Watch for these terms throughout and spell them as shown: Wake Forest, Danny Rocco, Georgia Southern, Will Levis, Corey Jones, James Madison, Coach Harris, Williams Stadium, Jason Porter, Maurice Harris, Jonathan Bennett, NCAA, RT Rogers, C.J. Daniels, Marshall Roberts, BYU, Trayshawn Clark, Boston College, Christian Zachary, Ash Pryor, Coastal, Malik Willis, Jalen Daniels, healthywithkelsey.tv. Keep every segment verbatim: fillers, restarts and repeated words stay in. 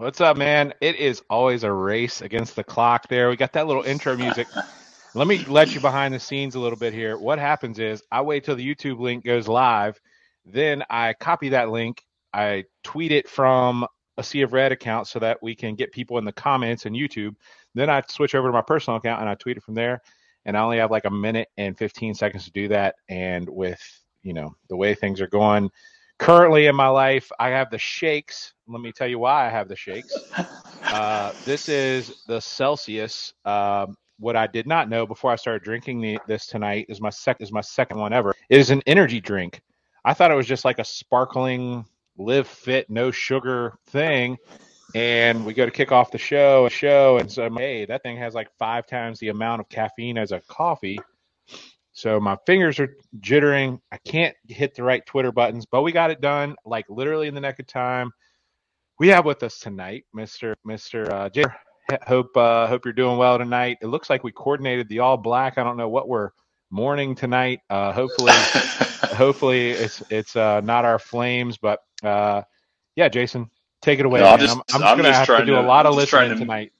What's up, man? It is always a race against the clock there. We got that little intro music. Let me let you behind the scenes a little bit here. What happens is I wait till the YouTube link goes live. Then I copy that link. I tweet it from a Sea of Red account so that we can get people in the comments and YouTube. Then I switch over to my personal account and I tweet it from there. And I only have like a minute and fifteen seconds to do that. And with, you know, the way things are going currently in my life, I have the shakes. Let me tell you why I have the shakes. Uh, this is the Celsius. Uh, what I did not know before I started drinking the, this tonight is my sec- is my second one ever. It is an energy drink. I thought it was just like a sparkling, live fit, no sugar thing. And we go to kick off the show, a show, and so, hey, that thing has like five times the amount of caffeine as a coffee. So my fingers are jittering. I can't hit the right Twitter buttons, but we got it done, like literally in the nick of time. We have with us tonight, Mister Mister Uh, Jay. Hope uh, hope you're doing well tonight. It looks like we coordinated the all black. I don't know what we're mourning tonight. Uh, hopefully, hopefully it's it's uh, not our flames. But uh, yeah, Jason, take it away. No, I'm just, I'm, I'm I'm just, just going to have to do a lot of listening to, tonight.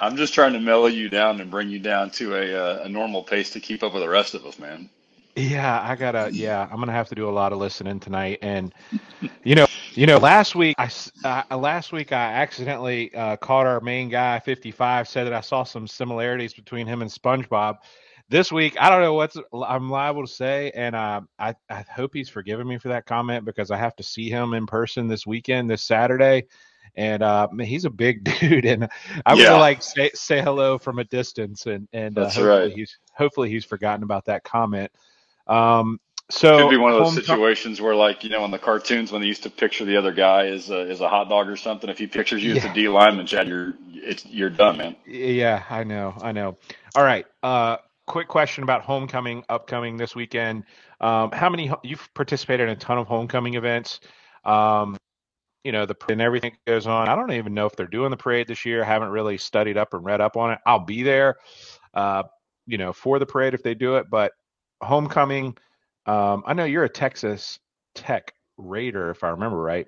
I'm just trying to mellow you down and bring you down to a, a normal pace to keep up with the rest of us, man. Yeah, I gotta. Yeah, I'm gonna have to do a lot of listening tonight. And you know, you know, last week I uh, last week I accidentally uh, caught our main guy fifty-five. Said that I saw some similarities between him and SpongeBob. This week I don't know what's I'm liable to say, and uh, I I hope he's forgiven me for that comment because I have to see him in person this weekend, this Saturday. And uh, man, he's a big dude, and I yeah. would like say say hello from a distance, and and uh, That's hopefully right. he's hopefully he's forgotten about that comment. Um, so it could be one of those situations com- where, like, you know, in the cartoons when they used to picture the other guy as a, as a hot dog or something, if he pictures you yeah. as a D lineman, Chad, you're it's you're done, man. Yeah, I know, I know. All right, uh, quick question about homecoming upcoming this weekend. Um, how many you've participated in a ton of homecoming events? Um, you know, the and everything goes on. I don't even know if they're doing the parade this year. I haven't really studied up and read up on it. I'll be there, uh, you know, for the parade if they do it, but. Homecoming. Um, I know you're a Texas Tech Raider, if I remember right.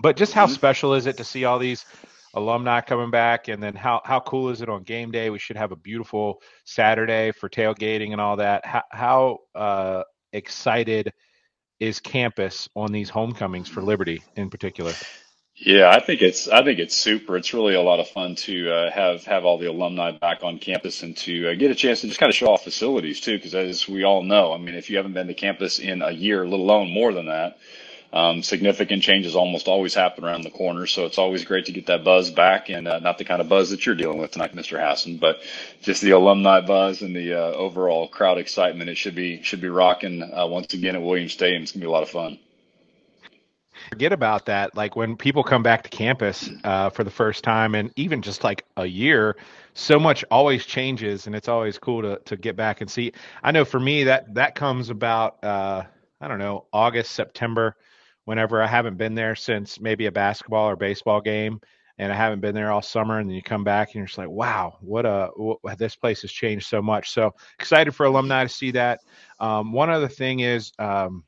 But just how mm-hmm. special is it to see all these alumni coming back? And then how how cool is it on game day? We should have a beautiful Saturday for tailgating and all that. How, how uh, excited is campus on these homecomings for Liberty in particular? Yeah, I think it's I think it's super. It's really a lot of fun to uh, have have all the alumni back on campus and to uh, get a chance to just kind of show off facilities too. Because as we all know, I mean, if you haven't been to campus in a year, let alone more than that, um, significant changes almost always happen around the corner. So it's always great to get that buzz back, and uh, not the kind of buzz that you're dealing with tonight, Mister Hassan, but just the alumni buzz and the uh, overall crowd excitement. It should be should be rocking uh, once again at Williams Stadium. It's gonna be a lot of fun. Forget about that. Like when people come back to campus uh, for the first time, and even just like a year, so much always changes, and it's always cool to to get back and see. I know for me that that comes about uh, I don't know, August, September, whenever I haven't been there since maybe a basketball or baseball game, and I haven't been there all summer, and then you come back and you're just like, wow, what a what, this place has changed so much. So excited for alumni to see that. Um, one other thing is. Um,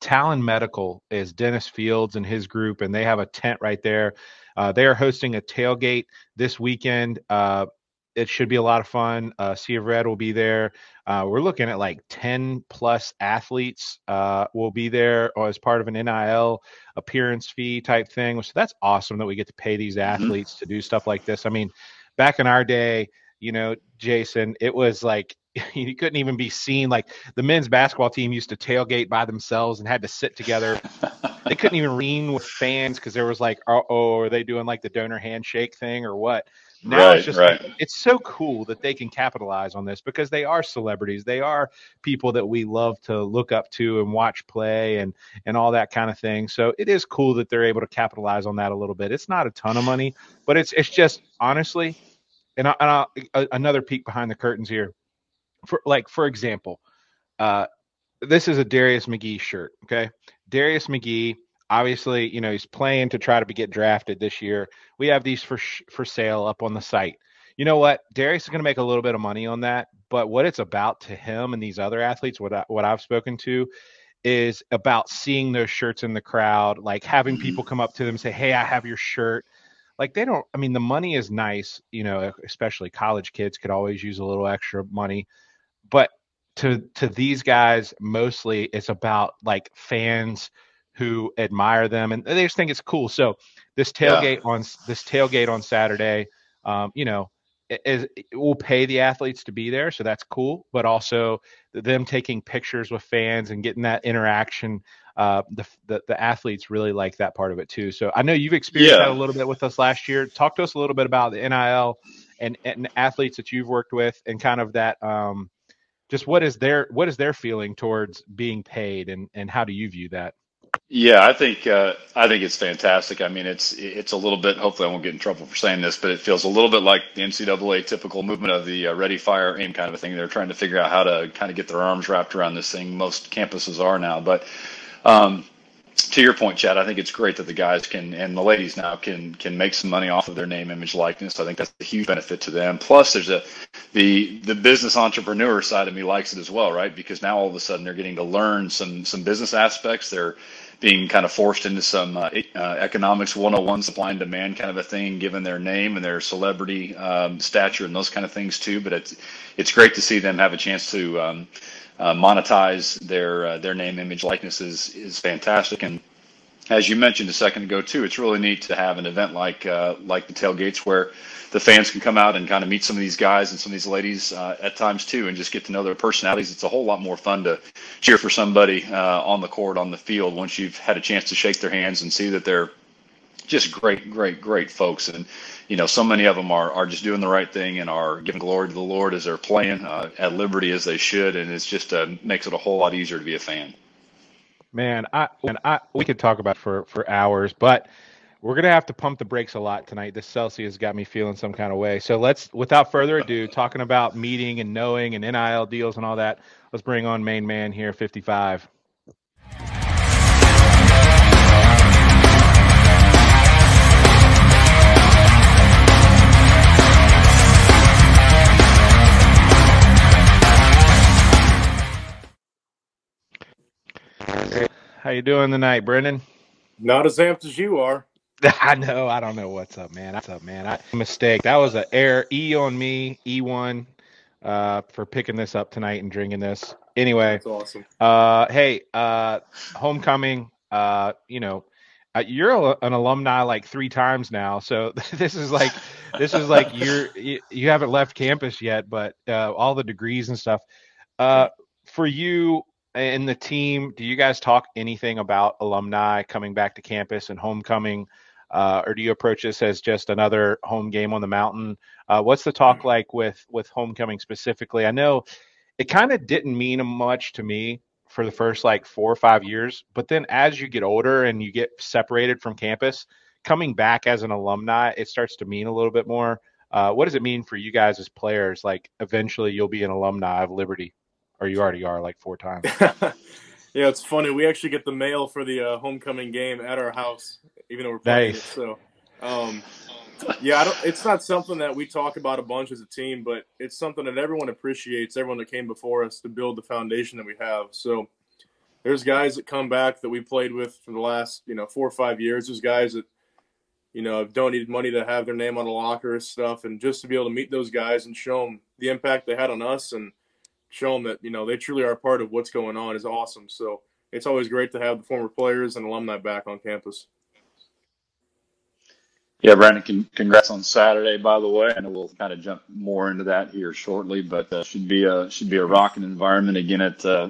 Talon Medical is Dennis Fields and his group, and they have a tent right there. Uh, they are hosting a tailgate this weekend. Uh, it should be a lot of fun. Uh, Sea of Red will be there. Uh, we're looking at like ten plus athletes uh, will be there as part of an N I L appearance fee type thing. So that's awesome that we get to pay these athletes mm-hmm. to do stuff like this. I mean, back in our day, you know, Jason, it was like, you couldn't even be seen. Like the men's basketball team used to tailgate by themselves and had to sit together. They couldn't even lean with fans because there was like, oh, oh, are they doing like the donor handshake thing or what? Now right, it's just right. It's so cool that they can capitalize on this because they are celebrities. They are people that we love to look up to and watch play and and all that kind of thing. So it is cool that they're able to capitalize on that a little bit. It's not a ton of money, but it's it's just honestly, and, I, and I'll, a, another peek behind the curtains here. For like, for example, uh, this is a Darius McGee shirt. Okay. Darius McGee, obviously, you know, he's playing to try to be, get drafted this year. We have these for, sh- for sale up on the site. You know what? Darius is going to make a little bit of money on that, but what it's about to him and these other athletes, what I, what I've spoken to is about seeing those shirts in the crowd, like having mm-hmm. people come up to them and say, hey, I have your shirt. Like they don't, I mean, the money is nice, you know, especially college kids could always use a little extra money. But to to these guys, mostly it's about like fans who admire them and they just think it's cool. So this tailgate yeah. on this tailgate on Saturday, um, you know, it, it, it will pay the athletes to be there. So that's cool. But also them taking pictures with fans and getting that interaction. Uh, the, the the athletes really like that part of it too. So I know you've experienced yeah. that a little bit with us last year. Talk to us a little bit about the N I L and, and athletes that you've worked with and kind of that um, – just what is their what is their feeling towards being paid, and, and how do you view that? Yeah, I think uh, I think it's fantastic. I mean, it's it's a little bit. Hopefully, I won't get in trouble for saying this, but it feels a little bit like the N C double A typical movement of the uh, ready, fire, aim kind of a thing. They're trying to figure out how to kind of get their arms wrapped around this thing. Most campuses are now, but um, to your point, Chad, I think it's great that the guys can and the ladies now can can make some money off of their name, image, likeness. I think that's a huge benefit to them. Plus, there's a the the business entrepreneur side of me likes it as well, right? Because now all of a sudden they're getting to learn some some business aspects. They're being kind of forced into some uh, uh, economics one oh one supply and demand kind of a thing, given their name and their celebrity um, stature and those kind of things too. But it's it's great to see them have a chance to um, uh, monetize their uh, their name, image, likeness is, is fantastic. And as you mentioned a second ago too, it's really neat to have an event like uh, like the tailgates where the fans can come out and kind of meet some of these guys and some of these ladies uh, at times too, and just get to know their personalities. It's a whole lot more fun to cheer for somebody uh, on the court, on the field, once you've had a chance to shake their hands and see that they're just great, great, great folks. And, you know, so many of them are, are just doing the right thing and are giving glory to the Lord as they're playing uh, at liberty as they should. And it's just uh, makes it a whole lot easier to be a fan. Man, I, and I, we could talk about it for, for hours, but we're going to have to pump the brakes a lot tonight. This Celsius got me feeling some kind of way. So let's, without further ado, talking about meeting and knowing and N I L deals and all that, let's bring on main man here, fifty-five. How you doing tonight, Brendan? Not as amped as you are. I know. I don't know what's up, man. What's up, man? I mistake. That was an error. E on me. E one uh, for picking this up tonight and drinking this. Anyway, that's awesome. Uh, hey, uh, homecoming. Uh, you know, uh, you're a, an alumni like three times now, so this is like this is like you're you, you haven't left campus yet, but uh, all the degrees and stuff uh, for you. And the team, do you guys talk anything about alumni coming back to campus and homecoming, uh, or do you approach this as just another home game on the mountain? Uh, what's the talk like with with homecoming specifically? I know it kind of didn't mean much to me for the first like four or five years, but then as you get older and you get separated from campus, coming back as an alumni, it starts to mean a little bit more. Uh, what does it mean for you guys as players? Like eventually you'll be an alumni of Liberty. Or you already are like four times. Yeah, it's funny. We actually get the mail for the uh, homecoming game at our house, even though we're playing nice. It. So, um, yeah, I don't, it's not something that we talk about a bunch as a team, but it's something that everyone appreciates, everyone that came before us to build the foundation that we have. So there's guys that come back that we played with for the last, you know, four or five years. There's guys that, you know, donated money to have their name on the locker and stuff. And just to be able to meet those guys and show them the impact they had on us and show them that, you know, they truly are part of what's going on is awesome. So it's always great to have the former players and alumni back on campus. Yeah, Brandon, congrats on Saturday, by the way. I know we'll kind of jump more into that here shortly, but uh, should be a should be a rocking environment again at uh,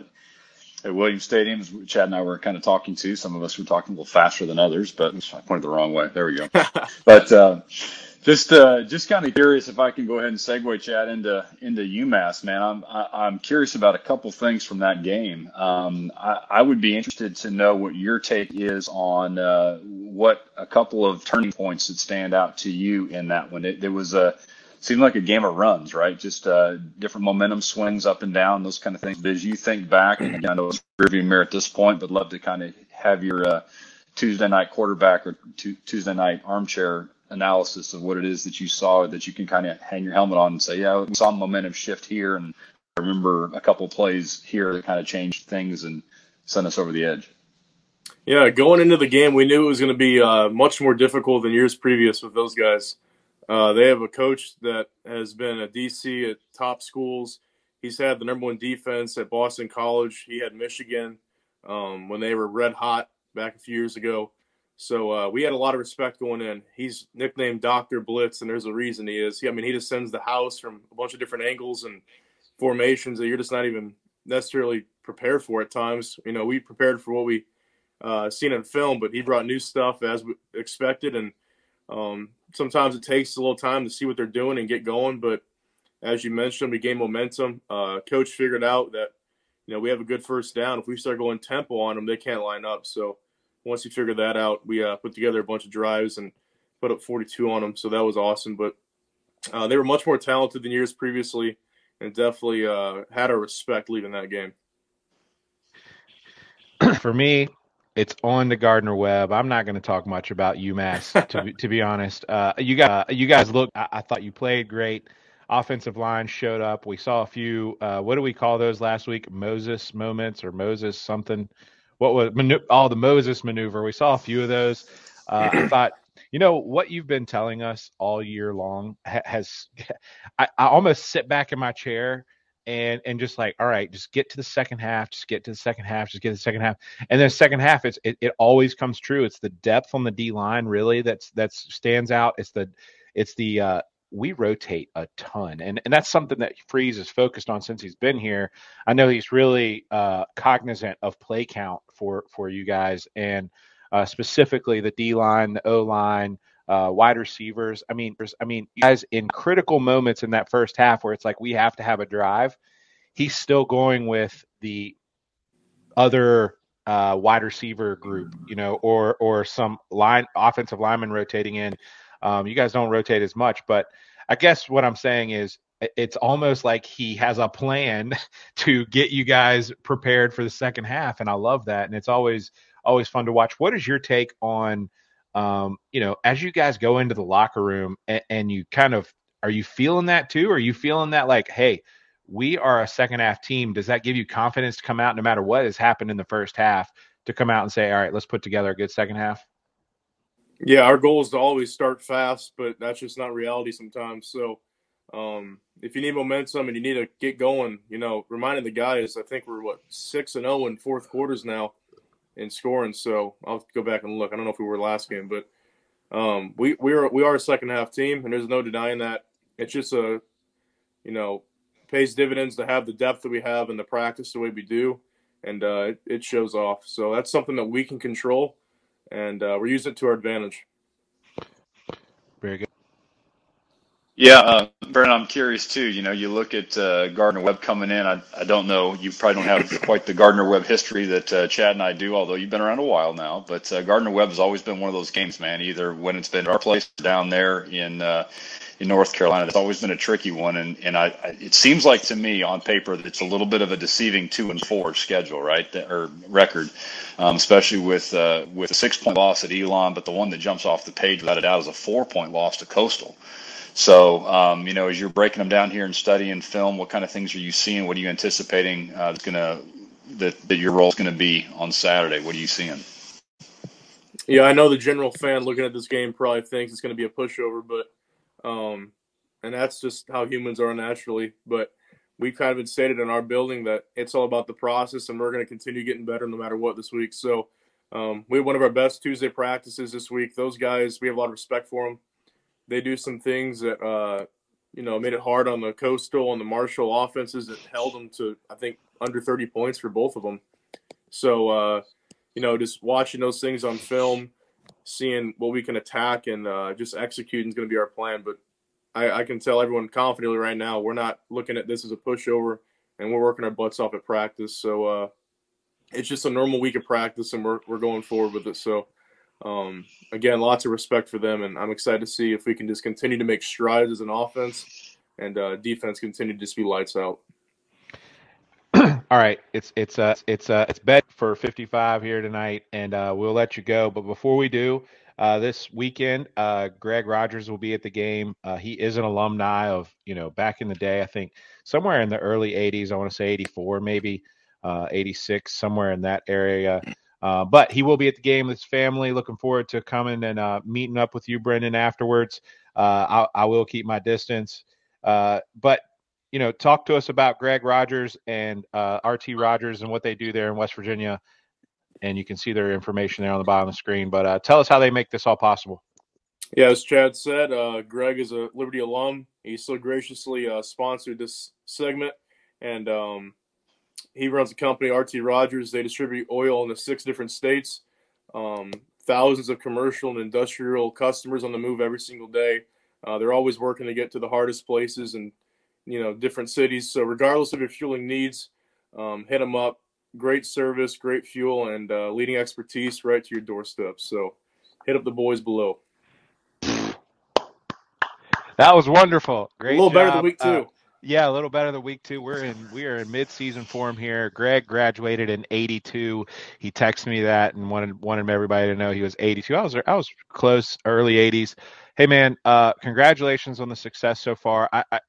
at Williams Stadium. Chad and I were kind of talking to. Some of us were talking a little faster than others, but I pointed the wrong way. There we go. But uh, just uh, just kind of curious if I can go ahead and segue, Chad, into into UMass, man. I'm I'm curious about a couple things from that game. Um, I, I would be interested to know what your take is on uh, what a couple of turning points that stand out to you in that one. It, it was a seemed like a game of runs, right? Just uh, different momentum swings up and down, those kind of things. But as you think back, and I know it's rearview mirror at this point, but love to kind of have your uh, Tuesday night quarterback or t- Tuesday night armchair analysis of what it is that you saw that you can kind of hang your helmet on and say, yeah, we saw momentum shift here, and I remember a couple of plays here that kind of changed things and sent us over the edge. Yeah, going into the game, we knew it was going to be uh, much more difficult than years previous with those guys. Uh, they have a coach that has been a D C at top schools. He's had the number one defense at Boston College. He had Michigan um, when they were red hot back a few years ago. So uh, we had a lot of respect going in. He's nicknamed Doctor Blitz, and there's a reason he is. He, I mean, he just sends the house from a bunch of different angles and formations that you're just not even necessarily prepared for at times. You know, we prepared for what we uh, seen in film, but he brought new stuff as we expected. And um, sometimes it takes a little time to see what they're doing and get going. But as you mentioned, we gained momentum. Uh, coach figured out that, you know, we have a good first down. If we start going tempo on them, they can't line up. So once you figure that out, we uh, put together a bunch of drives and put up forty-two on them. So that was awesome. But uh, they were much more talented than years previously and definitely uh, had our respect leaving that game. For me, it's on the Gardner-Webb. I'm not going to talk much about UMass, to, to be honest. Uh, you guys, uh, you guys look, I, I thought you played great. Offensive line showed up. We saw a few, uh, what do we call those last week? Moses moments or Moses something. What was manu- all the Moses maneuver? We saw a few of those. Uh, I thought, you know, what you've been telling us all year long ha- has. I, I almost sit back in my chair and and just like, all right, just get to the second half, just get to the second half, just get to the second half, and then second half, it's it, it always comes true. It's the depth on the D line really that's that's stands out. It's the it's the uh, we rotate a ton, and and that's something that Freeze is focused on since he's been here. I know he's really uh, cognizant of play count for for you guys, and uh, specifically the D line, the O line, uh, wide receivers. I mean, I mean, you guys in critical moments in that first half where it's like we have to have a drive, he's still going with the other uh, wide receiver group, you know, or or some line offensive lineman rotating in. Um, you guys don't rotate as much, but I guess what I'm saying is it's almost like he has a plan to get you guys prepared for the second half. And I love that. And it's always, always fun to watch. What is your take on, um, you know, as you guys go into the locker room and, and you kind of, are you feeling that too? Are you feeling that like, hey, we are a second half team. Does that give you confidence to come out no matter what has happened in the first half to come out and say, all right, let's put together a good second half? Yeah, our goal is to always start fast, but that's just not reality sometimes. So um, if you need momentum and you need to get going, you know, reminding the guys, I think we're, what, six and oh in fourth quarters now in scoring. So I'll go back and look. I don't know if we were last game, but um, we, we, are, we are a second-half team, and there's no denying that. It's just a, you know, pays dividends to have the depth that we have and the practice the way we do, and uh, it, it shows off. So that's something that we can control. And uh, we're using it to our advantage. Very good. Yeah, uh, Brent, I'm curious too. You know, you look at uh, Gardner-Webb coming in. I, I don't know. You probably don't have quite the Gardner-Webb history that uh, Chad and I do, although you've been around a while now. But uh, Gardner-Webb has always been one of those games, man, either when it's been our place down there in uh, in North Carolina. It's always been a tricky one. And, and I, I, it seems like to me on paper that it's a little bit of a deceiving two and four schedule, right, that, or record, um, especially with uh, with a six-point loss at Elon. But the one that jumps off the page without a doubt is a four-point loss to Coastal. So, um, you know, as you're breaking them down here and studying film, what kind of things are you seeing? What are you anticipating uh, that's going to that, that your role is going to be on Saturday? What are you seeing? Yeah, I know the general fan looking at this game probably thinks it's going to be a pushover, but um, and that's just how humans are naturally. But we've kind of instated in our building that it's all about the process, and we're going to continue getting better no matter what this week. So um, we had one of our best Tuesday practices this week. Those guys, we have a lot of respect for them. They do some things that, uh, you know, made it hard on the Coastal and the Marshall offenses that held them to, I think, under thirty points for both of them. So, uh, you know, just watching those things on film, seeing what we can attack and uh, just executing is going to be our plan. But I, I can tell everyone confidently right now, we're not looking at this as a pushover, and we're working our butts off at practice. So uh, it's just a normal week of practice, and we're we're going forward with it. So, um, again, lots of respect for them, and I'm excited to see if we can just continue to make strides as an offense and uh, defense continue to just be lights out. All right, it's it's uh it's uh it's bet for fifty-five here tonight, and uh, we'll let you go. But before we do, uh, this weekend, uh, Greg Rogers will be at the game. Uh, he is an alumni of, you know, back in the day. I think somewhere in the early eighties, I want to say eighty-four, maybe uh, eighty-six, somewhere in that area. Uh, but he will be at the game with his family. Looking forward to coming and uh, meeting up with you, Brendan, afterwards. Uh, I, I will keep my distance, uh, but. You know, talk to us about Greg Rogers and uh, R T Rogers and what they do there in West Virginia. And you can see their information there on the bottom of the screen. But uh, tell us how they make this all possible. Yeah, as Chad said, uh, Greg is a Liberty alum. He so graciously uh, sponsored this segment. And um, he runs a company, R T Rogers. They distribute oil in the six different states. Um, thousands of commercial and industrial customers on the move every single day. Uh, they're always working to get to the hardest places and, you know, different cities. So regardless of your fueling needs, um, hit them up. Great service, great fuel, and uh, leading expertise right to your doorstep. So hit up the boys below. That was wonderful. Great job. A little better than week two. Uh, yeah, a little better than week two. We're in we are in mid-season form here. Greg graduated in eighty-two. He texted me that and wanted wanted everybody to know he was eighty-two. I was I was close, early eighties. Hey, man, uh, congratulations on the success so far. I, I,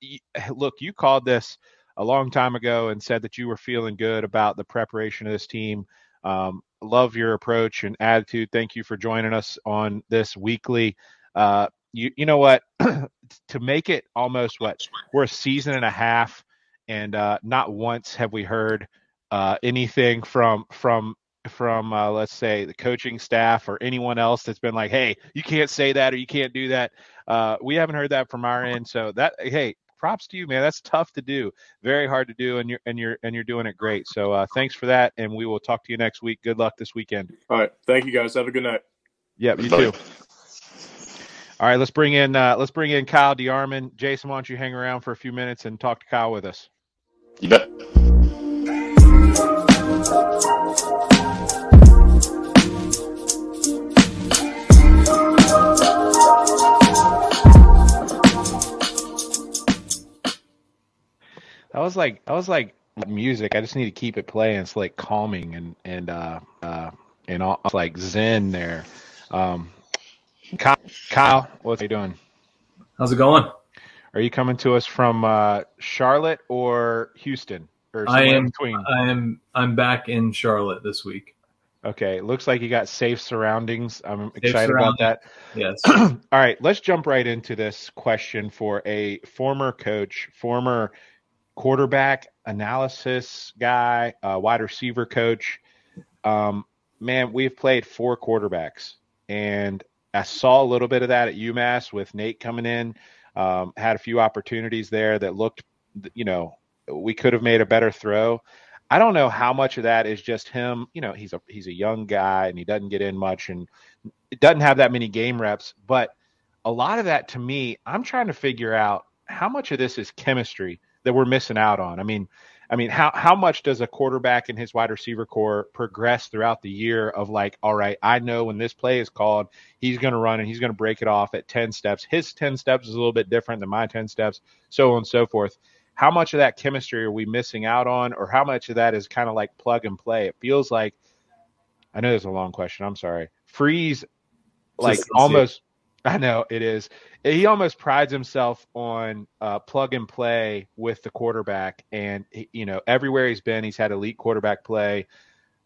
look, you called this a long time ago and said that you were feeling good about the preparation of this team. Um, love your approach and attitude. Thank you for joining us on this weekly. Uh, you, you know what? To make it almost what? We're a season and a half, and uh, not once have we heard uh, anything from from. from uh, let's say the coaching staff or anyone else that's been like, hey, you can't say that or you can't do that. Uh, we haven't heard that from our end. So that, hey, props to you, man. That's tough to do. Very hard to do, and you're and you're and you're doing it great. So uh, thanks for that, and we will talk to you next week. Good luck this weekend. All right, thank you guys. Have a good night. Yeah, you too. All right, let's bring in uh, let's bring in Kyle DeArmond. Jason, why don't you hang around for a few minutes and talk to Kyle with us? You bet. I was like, I was like music. I just need to keep it playing. It's like calming and and uh, uh, and all, like zen there. Um, Kyle, Kyle, what's you doing? How's it going? Are you coming to us from uh, Charlotte or Houston or somewhere I am, in between? I am. I'm back in Charlotte this week. Okay, looks like you got safe surroundings. I'm safe excited surroundings. about that. Yes. All right, let's jump right into this question for a former coach, former. quarterback analysis guy, uh, wide receiver coach. Um, man, we've played four quarterbacks, and I saw a little bit of that at UMass with Nate coming in. Um, had a few opportunities there that looked, you know, we could have made a better throw. I don't know how much of that is just him. You know, he's a he's a young guy, and he doesn't get in much, and it doesn't have that many game reps. But a lot of that, to me, I'm trying to figure out how much of this is chemistry that we're missing out on. I mean, I mean, how, how much does a quarterback and his wide receiver core progress throughout the year of like, all right, I know when this play is called, he's going to run and he's going to break it off at ten steps. His ten steps is a little bit different than my ten steps, so on and so forth. How much of that chemistry are we missing out on, or how much of that is kind of like plug and play? It feels like, I know there's a long question. I'm sorry. Freeze, like almost I know it is. He almost prides himself on uh, plug and play with the quarterback. And, you know, everywhere he's been, he's had elite quarterback play.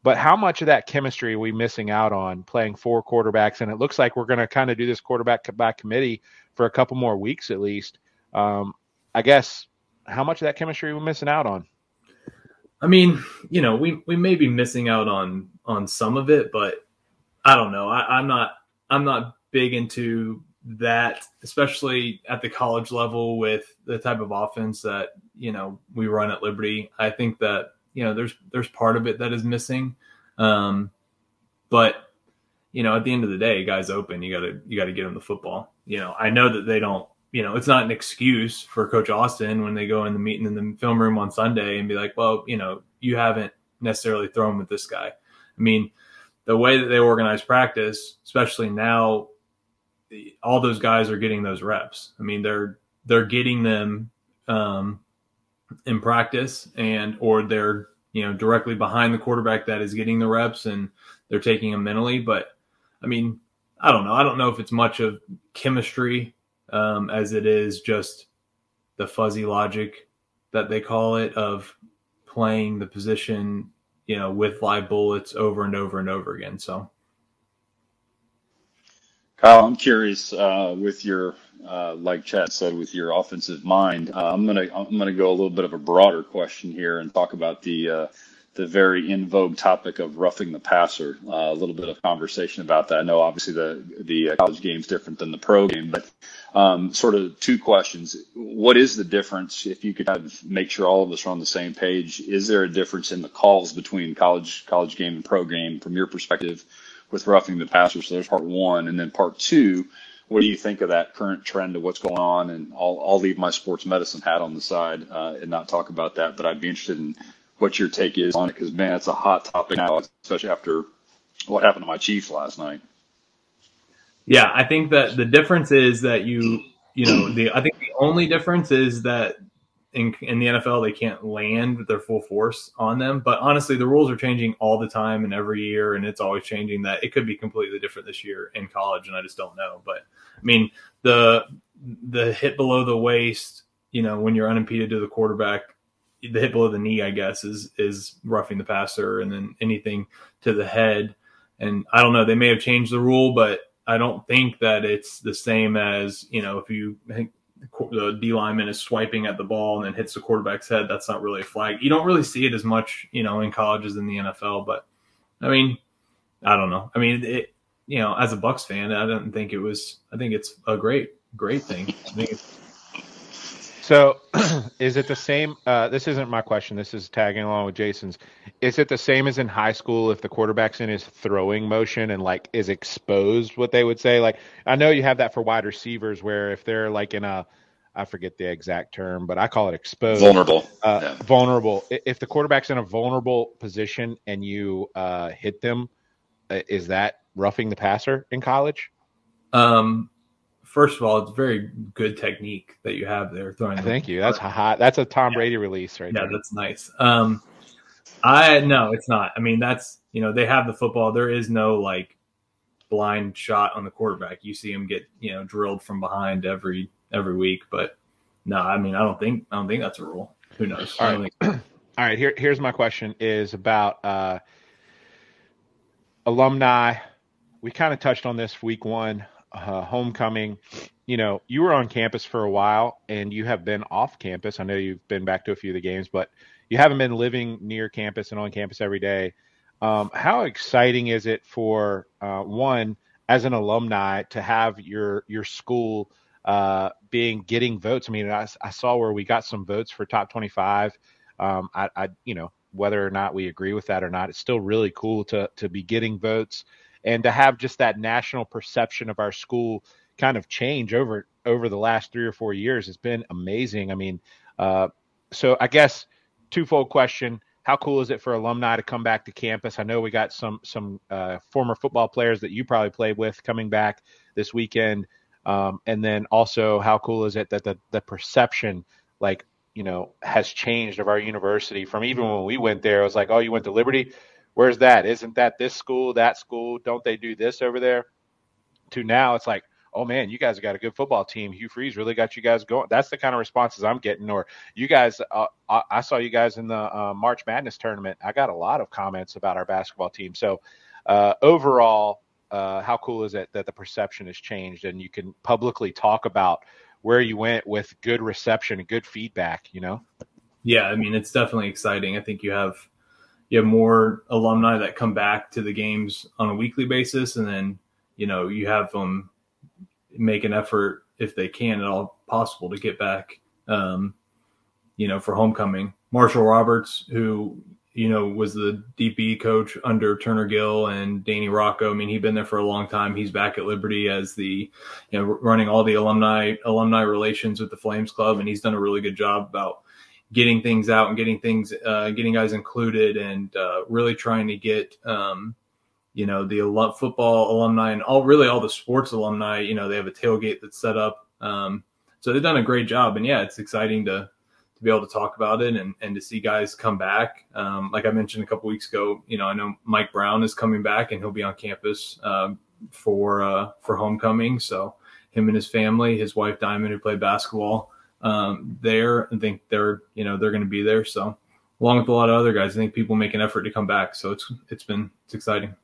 But how much of that chemistry are we missing out on playing four quarterbacks? And it looks like we're going to kind of do this quarterback by committee for a couple more weeks at least. Um, I guess how much of that chemistry are we missing out on? I mean, you know, we, we may be missing out on on some of it, but I don't know. I, I'm not I'm not big into that, especially at the college level with the type of offense that, you know, we run at Liberty. I think that, you know, there's there's part of it that is missing. Um, but, you know, at the end of the day, guys open, you gotta you gotta get them the football. You know, I know that they don't. You know, it's not an excuse for Coach Austin when they go in the meeting in the film room on Sunday and be like, well, you know, you haven't necessarily thrown with this guy. I mean, the way that they organize practice, especially now, all those guys are getting those reps. I mean, they're they're getting them um, in practice, and or they're, you know, directly behind the quarterback that is getting the reps and they're taking them mentally. But I mean, I don't know. I don't know if it's much of chemistry Um, as it is just the fuzzy logic that they call it of playing the position, you know, with live bullets over and over and over again. So, Kyle, I'm curious uh, with your, uh, like Chad said, with your offensive mind. Uh, I'm gonna I'm gonna go a little bit of a broader question here and talk about the uh, the very in vogue topic of roughing the passer. Uh, a little bit of conversation about that. I know obviously the the college game's different than the pro game, but Um, sort of two questions. What is the difference, if you could kind of make sure all of us are on the same page, is there a difference in the calls between college college game and pro game from your perspective with roughing the passer? So there's part one. And then part two, what do you think of that current trend of what's going on? And I'll, I'll leave my sports medicine hat on the side uh, and not talk about that, but I'd be interested in what your take is on it because, man, it's a hot topic now, especially after what happened to my Chiefs last night. Yeah, I think that the difference is that you, you know, the I think the only difference is that in in the N F L they can't land with their full force on them. But honestly, the rules are changing all the time and every year, and it's always changing. That it could be completely different this year in college, and I just don't know. But I mean, the the hit below the waist, you know, when you're unimpeded to the quarterback, the hit below the knee, I guess, is is roughing the passer, and then anything to the head. And I don't know, they may have changed the rule, but I don't think that it's the same as, you know, if you think the D lineman is swiping at the ball and then hits the quarterback's head, that's not really a flag. You don't really see it as much, you know, in college as in the N F L. But I mean, I don't know. I mean, it, you know, as a Bucs fan, I don't think it was, I think it's a great, great thing. I think it's, so is it the same? Uh, this isn't my question. This is tagging along with Jason's. Is it the same as in high school if the quarterback's in his throwing motion and like is exposed, what they would say? Like, I know you have that for wide receivers where if they're like in a, I forget the exact term, but I call it exposed. Vulnerable. Uh, yeah. Vulnerable. If the quarterback's in a vulnerable position and you uh, hit them, is that roughing the passer in college? Um. First of all, it's very good technique that you have there. Throwing. Thank you. That's hot. That's a Tom yeah. Brady release right yeah, there. Yeah, that's nice. Um, I no, it's not. I mean, that's, you know, they have the football. There is no like blind shot on the quarterback. You see him get, you know, drilled from behind every every week. But no, I mean, I don't think I don't think that's a rule. Who knows? All right. All right. Here, here's my question is about uh, alumni. We kind of touched on this week one. Uh, homecoming, you know, you were on campus for a while and you have been off campus. I know you've been back to a few of the games, but you haven't been living near campus and on campus every day. Um, how exciting is it for uh, one, as an alumni, to have your your school uh, being getting votes? I mean, I, I saw where we got some votes for top twenty-five. Um, I, I, you know, whether or not we agree with that or not, it's still really cool to to be getting votes. And to have just that national perception of our school kind of change over over the last three or four years has been amazing. I mean, uh, so I guess twofold question. How cool is it for alumni to come back to campus? I know we got some some uh, former football players that you probably played with coming back this weekend. Um, and then also how cool is it that the, the perception, like, you know, has changed of our university from even when we went there. It was like, oh, you went to Liberty? Where's that? Isn't that this school, that school? Don't they do this over there? To now, it's like, oh, man, you guys have got a good football team. Hugh Freeze really got you guys going. That's the kind of responses I'm getting. Or you guys, uh, I, I saw you guys in the uh, March Madness tournament. I got a lot of comments about our basketball team. So uh, overall, uh, how cool is it that the perception has changed and you can publicly talk about where you went with good reception and good feedback, you know? Yeah, I mean, it's definitely exciting. I think you have you have more alumni that come back to the games on a weekly basis, and then, you know, you have them make an effort if they can at all possible to get back, um, you know, for homecoming. Marshall Roberts, who, you know, was the D P coach under Turner Gill and Danny Rocco. I mean, he'd been there for a long time. He's back at Liberty as the, you know, running all the alumni alumni relations with the Flames Club, and he's done a really good job about getting things out and getting things, uh, getting guys included and uh, really trying to get, um, you know, the alum- football alumni and all really all the sports alumni, you know, they have a tailgate that's set up. Um, so they've done a great job. And yeah, it's exciting to to be able to talk about it and, and to see guys come back. Um, like I mentioned a couple weeks ago, you know, I know Mike Brown is coming back and he'll be on campus uh, for, uh, for homecoming. So him and his family, his wife Diamond, who played basketball, Um, there, I think they're, you know, they're going to be there. So along with a lot of other guys, I think people make an effort to come back. So it's, it's been, it's exciting.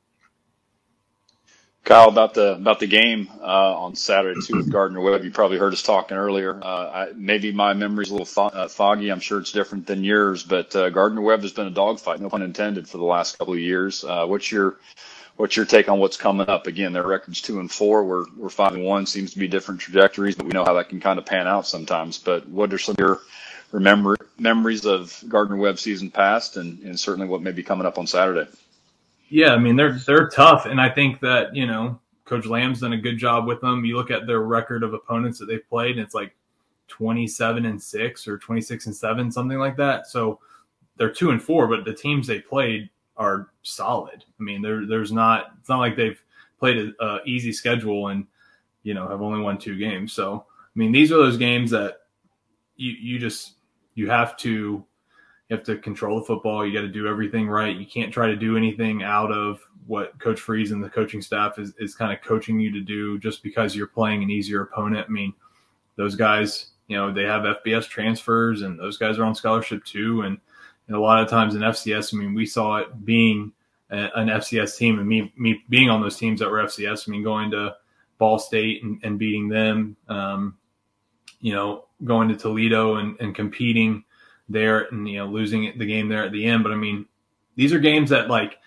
Kyle, about the, about the game, uh, on Saturday too with Gardner-Webb, you probably heard us talking earlier. Uh, I, maybe my memory's a little fo- uh, foggy. I'm sure it's different than yours, but, uh, Gardner-Webb has been a dogfight, no pun intended, for the last couple of years. Uh, what's your, what's your take on what's coming up? Again, their record's two and four. We're we're five and one. Seems to be different trajectories, but we know how that can kind of pan out sometimes. But what are some of your remember memories of Gardner-Webb season past, and, and certainly what may be coming up on Saturday? Yeah, I mean they're they're tough, and I think that, you know, Coach Lamb's done a good job with them. You look at their record of opponents that they've played, and it's like twenty-seven and six or twenty-six and seven, something like that. So they're two and four, but the teams they played are solid. I mean, there, there's not, it's not like they've played an uh, easy schedule and, you know, have only won two games. So, I mean, these are those games that you, you just, you have to, you have to control the football. You got to do everything right. You can't try to do anything out of what Coach Freeze and the coaching staff is, is kind of coaching you to do just because you're playing an easier opponent. I mean, those guys, you know, they have F B S transfers and those guys are on scholarship too. And, And a lot of times in F C S, I mean, we saw it being a, an F C S team and me me being on those teams that were F C S. I mean, going to Ball State and, and beating them, um, you know, going to Toledo and, and competing there and, you know, losing the game there at the end. But, I mean, these are games that, like,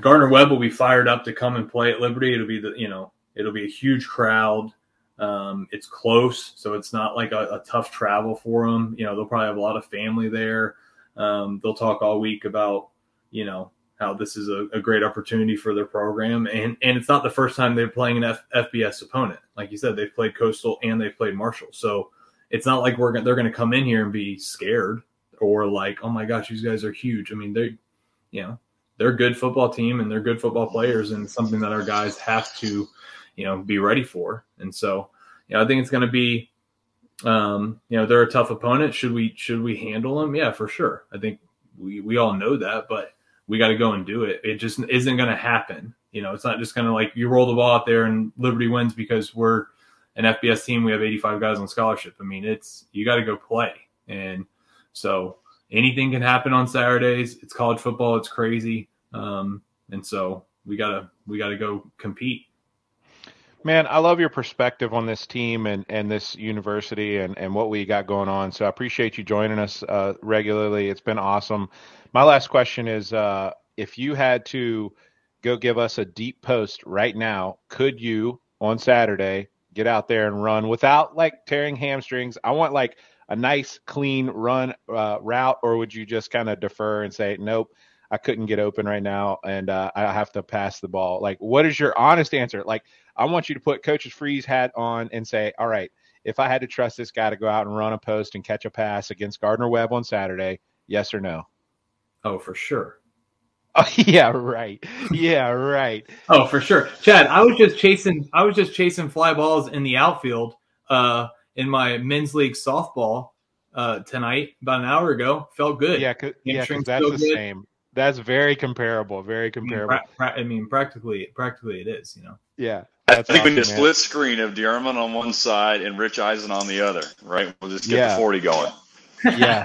Gardner-Webb will be fired up to come and play at Liberty. It'll be, the you know, it'll be a huge crowd. Um, it's close, so it's not like a, a tough travel for them. You know, they'll probably have a lot of family there. Um, they'll talk all week about, you know, how this is a, a great opportunity for their program. And, and it's not the first time they're playing an F, FBS opponent. Like you said, they've played Coastal and they've played Marshall. So it's not like we're gonna, they're going to come in here and be scared or like, oh my gosh, these guys are huge. I mean, they, you know, they're a good football team and they're good football players, and it's something that our guys have to, you know, be ready for. And so, you know, I think it's going to be, Um, you know, they're a tough opponent. Should we should we handle them? Yeah, for sure. I think we, we all know that, but we got to go and do it. It just isn't going to happen. You know, it's not just going to like you roll the ball out there and Liberty wins because we're an F B S team. We have eighty-five guys on scholarship. I mean, it's you got to go play. And so anything can happen on Saturdays. It's college football. It's crazy. Um, and so we gotta we gotta go compete. Man, I love your perspective on this team and, and this university and, and what we got going on. So I appreciate you joining us uh, regularly. It's been awesome. My last question is, uh, if you had to go give us a deep post right now, could you on Saturday get out there and run without like tearing hamstrings? I want like a nice, clean run uh, route, or would you just kind of defer and say, nope, I couldn't get open right now, and uh, I have to pass the ball? Like, what is your honest answer? Like, I want you to put Coach's Freeze hat on and say, all right, if I had to trust this guy to go out and run a post and catch a pass against Gardner-Webb on Saturday, yes or no? Oh, for sure. Oh, yeah, right. Yeah, right. Oh, for sure. Chad, I was just chasing I was just chasing fly balls in the outfield uh, in my men's league softball uh, tonight about an hour ago. Felt good. Yeah, because yeah, that's the good. Same. That's very comparable, very comparable. I mean, pra- I mean, practically, practically it is, you know. Yeah. I think awesome, we did a split man. screen of DeArmond on one side and Rich Eisen on the other, right? We'll just get yeah. the forty going. Yeah.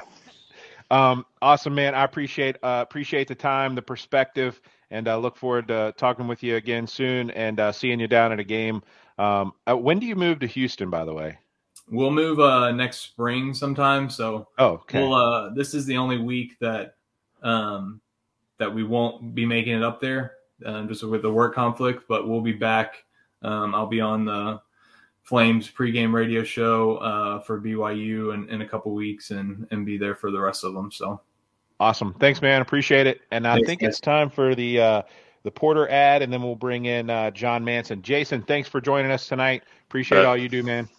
Um, awesome, man. I appreciate uh, appreciate the time, the perspective, and I uh, look forward to talking with you again soon and uh, seeing you down at a game. Um, uh, when do you move to Houston, by the way? We'll move uh, next spring sometime. So oh, okay. we'll, uh, this is the only week that um, that we won't be making it up there uh, just with the work conflict, but we'll be back. Um, I'll be on the Flames pregame radio show uh, for B Y U in, in a couple weeks and, and be there for the rest of them. So awesome. Thanks, man. Appreciate it. And I thanks, think man. it's time for the uh, the Porter ad, and then we'll bring in uh, John Manson. Jason, thanks for joining us tonight. Appreciate all you do, man.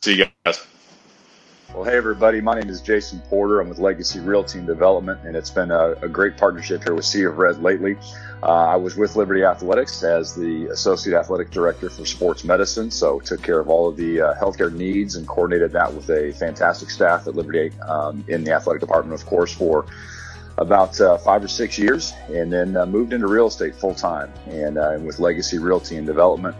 See you guys. Well, hey, everybody. My name is Jason Porter. I'm with Legacy Real Team Development, and it's been a, a great partnership here with Sea of Red lately. Uh, I was with Liberty Athletics as the Associate Athletic Director for Sports Medicine, so took care of all of the uh, healthcare needs and coordinated that with a fantastic staff at Liberty um, in the athletic department, of course, for about uh, five or six years, and then uh, moved into real estate full-time and uh, with Legacy Real Team Development.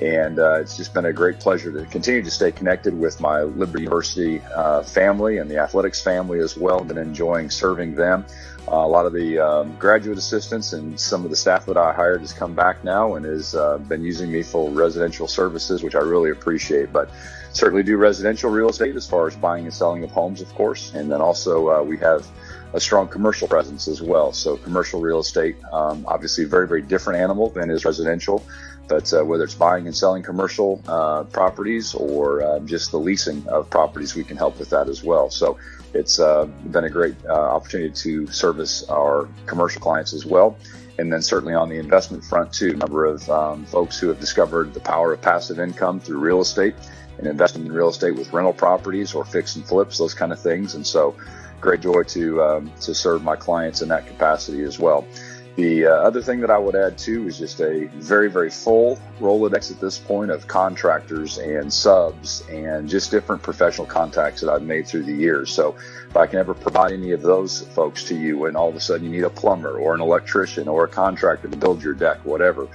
And uh, it's just been a great pleasure to continue to stay connected with my Liberty University uh, family and the athletics family as well. I've been enjoying serving them. Uh, a lot of the um, graduate assistants and some of the staff that I hired has come back now and has uh, been using me for residential services, which I really appreciate. But certainly do residential real estate as far as buying and selling of homes, of course. And then also uh, we have a strong commercial presence as well. So commercial real estate, um, obviously very, very different animal than is residential. But uh, whether it's buying and selling commercial uh, properties or uh, just the leasing of properties, we can help with that as well. So it's uh, been a great uh, opportunity to service our commercial clients as well. And then certainly on the investment front, too, a number of um, folks who have discovered the power of passive income through real estate and investing in real estate with rental properties or fix and flips, those kind of things. And so great joy to um, to serve my clients in that capacity as well. The uh, other thing that I would add, too, is just a very, very full Rolodex at this point of contractors and subs and just different professional contacts that I've made through the years. So if I can ever provide any of those folks to you when all of a sudden you need a plumber or an electrician or a contractor to build your deck, whatever,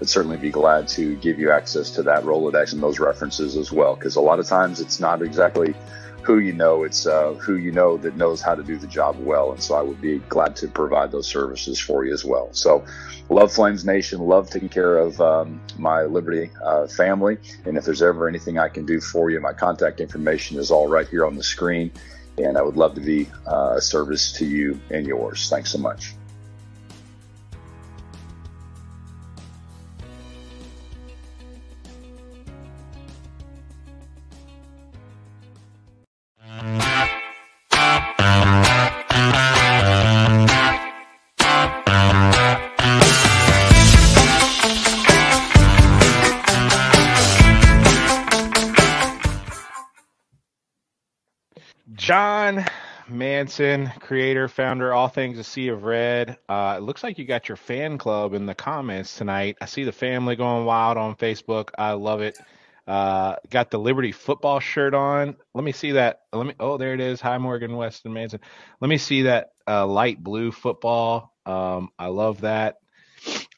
I'd certainly be glad to give you access to that Rolodex and those references as well, because a lot of times it's not exactly who you know, it's uh, who you know that knows how to do the job well. And so I would be glad to provide those services for you as well. So love Flames Nation, love taking care of um, my Liberty uh, family. And if there's ever anything I can do for you, my contact information is all right here on the screen. And I would love to be uh, a service to you and yours. Thanks so much. John Manson, creator, founder, all things a Sea of Red. Uh, it looks like you got your fan club in the comments tonight. I see the family going wild on Facebook. I love it. Uh, got the Liberty football shirt on. Let me see that. Let me. Oh, there it is. Hi, Morgan Weston Manson. Let me see that uh, light blue football. Um, I love that.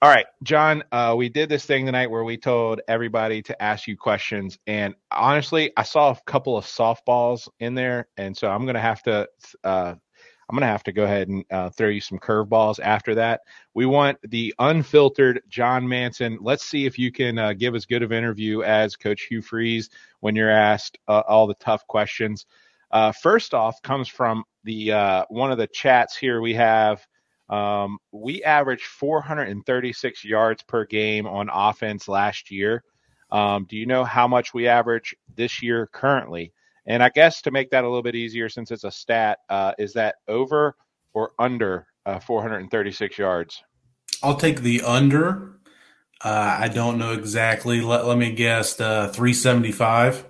All right, John, uh, we did this thing tonight where we told everybody to ask you questions. And honestly, I saw a couple of softballs in there. And so I'm going to have to uh, I'm going to have to go ahead and uh, throw you some curveballs after that. We want the unfiltered John Manson. Let's see if you can uh, give as good of an interview as Coach Hugh Freeze when you're asked uh, all the tough questions. Uh, first off comes from the uh, one of the chats here we have. Um, we averaged four hundred thirty-six yards per game on offense last year. Um, do you know how much we average this year currently? And I guess to make that a little bit easier, since it's a stat, uh, is that over or under uh, four hundred thirty-six yards? I'll take the under. Uh, I don't know exactly. Let, let me guess, uh, three seventy-five.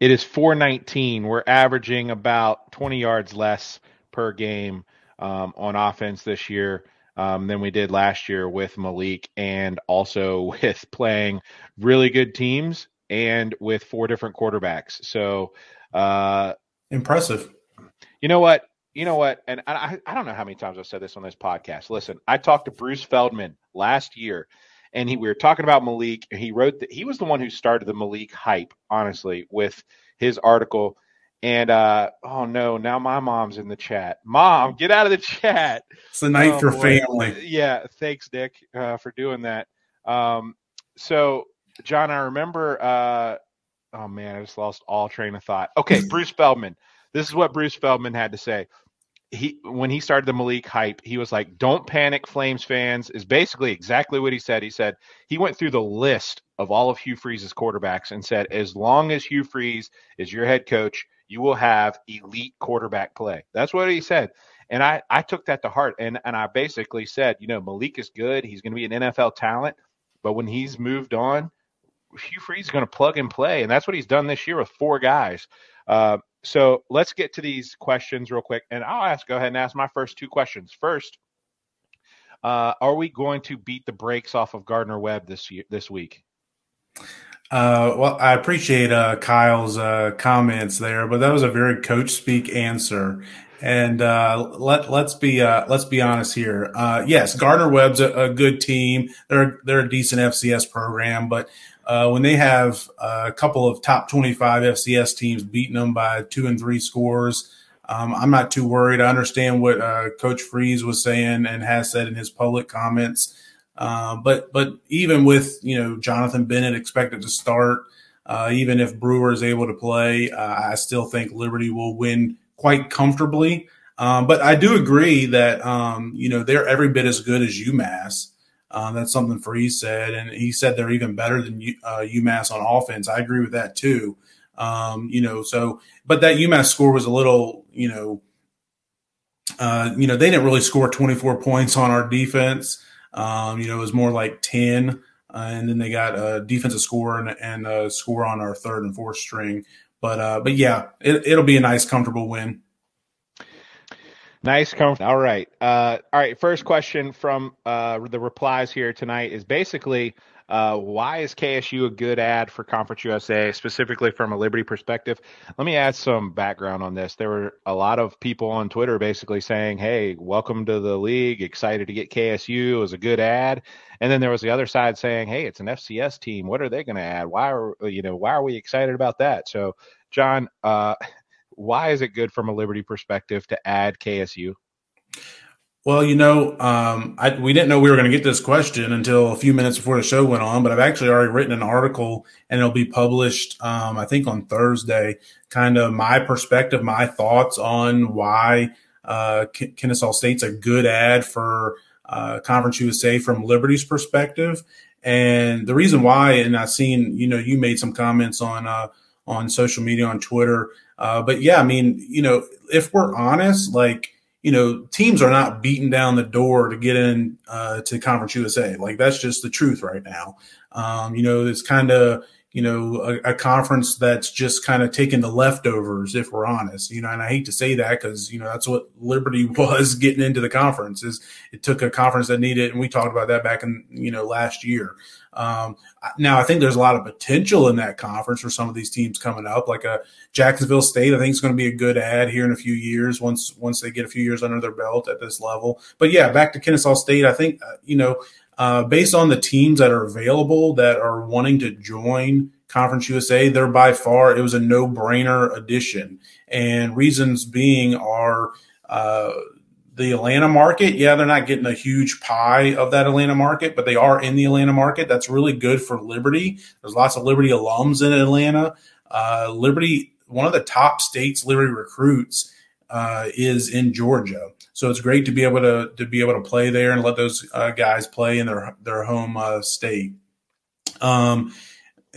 It is four nineteen. We're averaging about twenty yards less per game Um, on offense this year um, than we did last year with Malik, and also with playing really good teams and with four different quarterbacks. So uh, impressive. You know what? You know what? And I, I don't know how many times I've said this on this podcast. Listen, I talked to Bruce Feldman last year, And he, we were talking about Malik, and he wrote that he was the one who started the Malik hype, honestly, with his article. And, uh, oh, no, now my mom's in the chat. Mom, get out of the chat. It's the night oh, for boy. family. Yeah, thanks, Nick, uh, for doing that. Um, so, John, I remember uh, – oh, man, I just lost all train of thought. Okay, Bruce Feldman. This is what Bruce Feldman had to say. He, when he started the Malik hype, he was like, don't panic, Flames fans, is basically exactly what he said. He said he went through the list of all of Hugh Freeze's quarterbacks and said, as long as Hugh Freeze is your head coach, you will have elite quarterback play. That's what he said. And I, I took that to heart. And, and I basically said, you know, Malik is good. He's going to be an N F L talent. But when he's moved on, Hugh Freeze is going to plug and play. And that's what he's done this year with four guys. Uh, So let's get to these questions real quick, and I'll ask. Go ahead and ask my first two questions. First, uh, are we going to beat the brakes off of Gardner-Webb this year, this week? Uh, well, I appreciate uh, Kyle's uh, comments there, but that was a very coach speak answer. And uh, let let's be uh, let's be honest here. Uh, yes, Gardner-Webb's a, a good team. They're they're a decent F C S program, but. Uh, when they have uh, a couple of top twenty-five F C S teams beating them by two and three scores, um, I'm not too worried. I understand what uh, Coach Freeze was saying and has said in his public comments. Uh, but but even with, you know, Jonathan Bennett expected to start, uh, even if Brewer is able to play, uh, I still think Liberty will win quite comfortably. Um, but I do agree that, um, you know, they're every bit as good as UMass. Uh, that's something Freeze said, and he said they're even better than uh, UMass on offense. I agree with that too. Um, you know, so but that UMass score was a little, you know, uh, you know they didn't really score twenty-four points on our defense. Um, you know, it was more like ten, uh, and then they got a defensive score and, and a score on our third and fourth string. But uh, but yeah, it, it'll be a nice, comfortable win. Nice. Comfort. All right. Uh, all right. First question from uh, the replies here tonight is basically uh, why is K S U a good ad for Conference U S A, specifically from a Liberty perspective? Let me add some background on this. There were a lot of people on Twitter basically saying, hey, welcome to the league. Excited to get K S U. It was a good ad. And then there was the other side saying, hey, it's an F C S team. What are they going to add? Why are, you know, why are we excited about that? So, John, uh, why is it good from a Liberty perspective to add K S U? Well, you know, um, I, we didn't know we were going to get this question until a few minutes before the show went on, but I've actually already written an article, and it'll be published, um, I think, on Thursday, kind of my perspective, my thoughts on why uh, K- Kennesaw State's a good ad for uh, Conference U S A from Liberty's perspective. And the reason why, and I've seen, you know, you made some comments on uh, on social media, on Twitter. Uh, but yeah, I mean, you know, if we're honest, like, you know, teams are not beating down the door to get in uh, to Conference U S A. Like, that's just the truth right now. Um, you know, it's kind of, you know, a, a conference that's just kind of taking the leftovers, if we're honest, you know, and I hate to say that because, you know, that's what Liberty was getting into the conference is it took a conference that needed, and we talked about that back in, you know, last year. Um, now I think there's a lot of potential in that conference for some of these teams coming up, like a Jacksonville State. I think it's going to be a good ad here in a few years once once they get a few years under their belt at this level. But yeah, back to Kennesaw State. I think uh, you know, uh, based on the teams that are available that are wanting to join Conference U S A, they're by far it was a no-brainer addition. And reasons being are uh, the Atlanta market, yeah, they're not getting a huge pie of that Atlanta market, but they are in the Atlanta market. That's really good for Liberty. There's lots of Liberty alums in Atlanta. Uh, Liberty, one of the top states Liberty recruits uh, is in Georgia. So it's great to be able to to be able to play there and let those uh, guys play in their, their home uh, state. Um,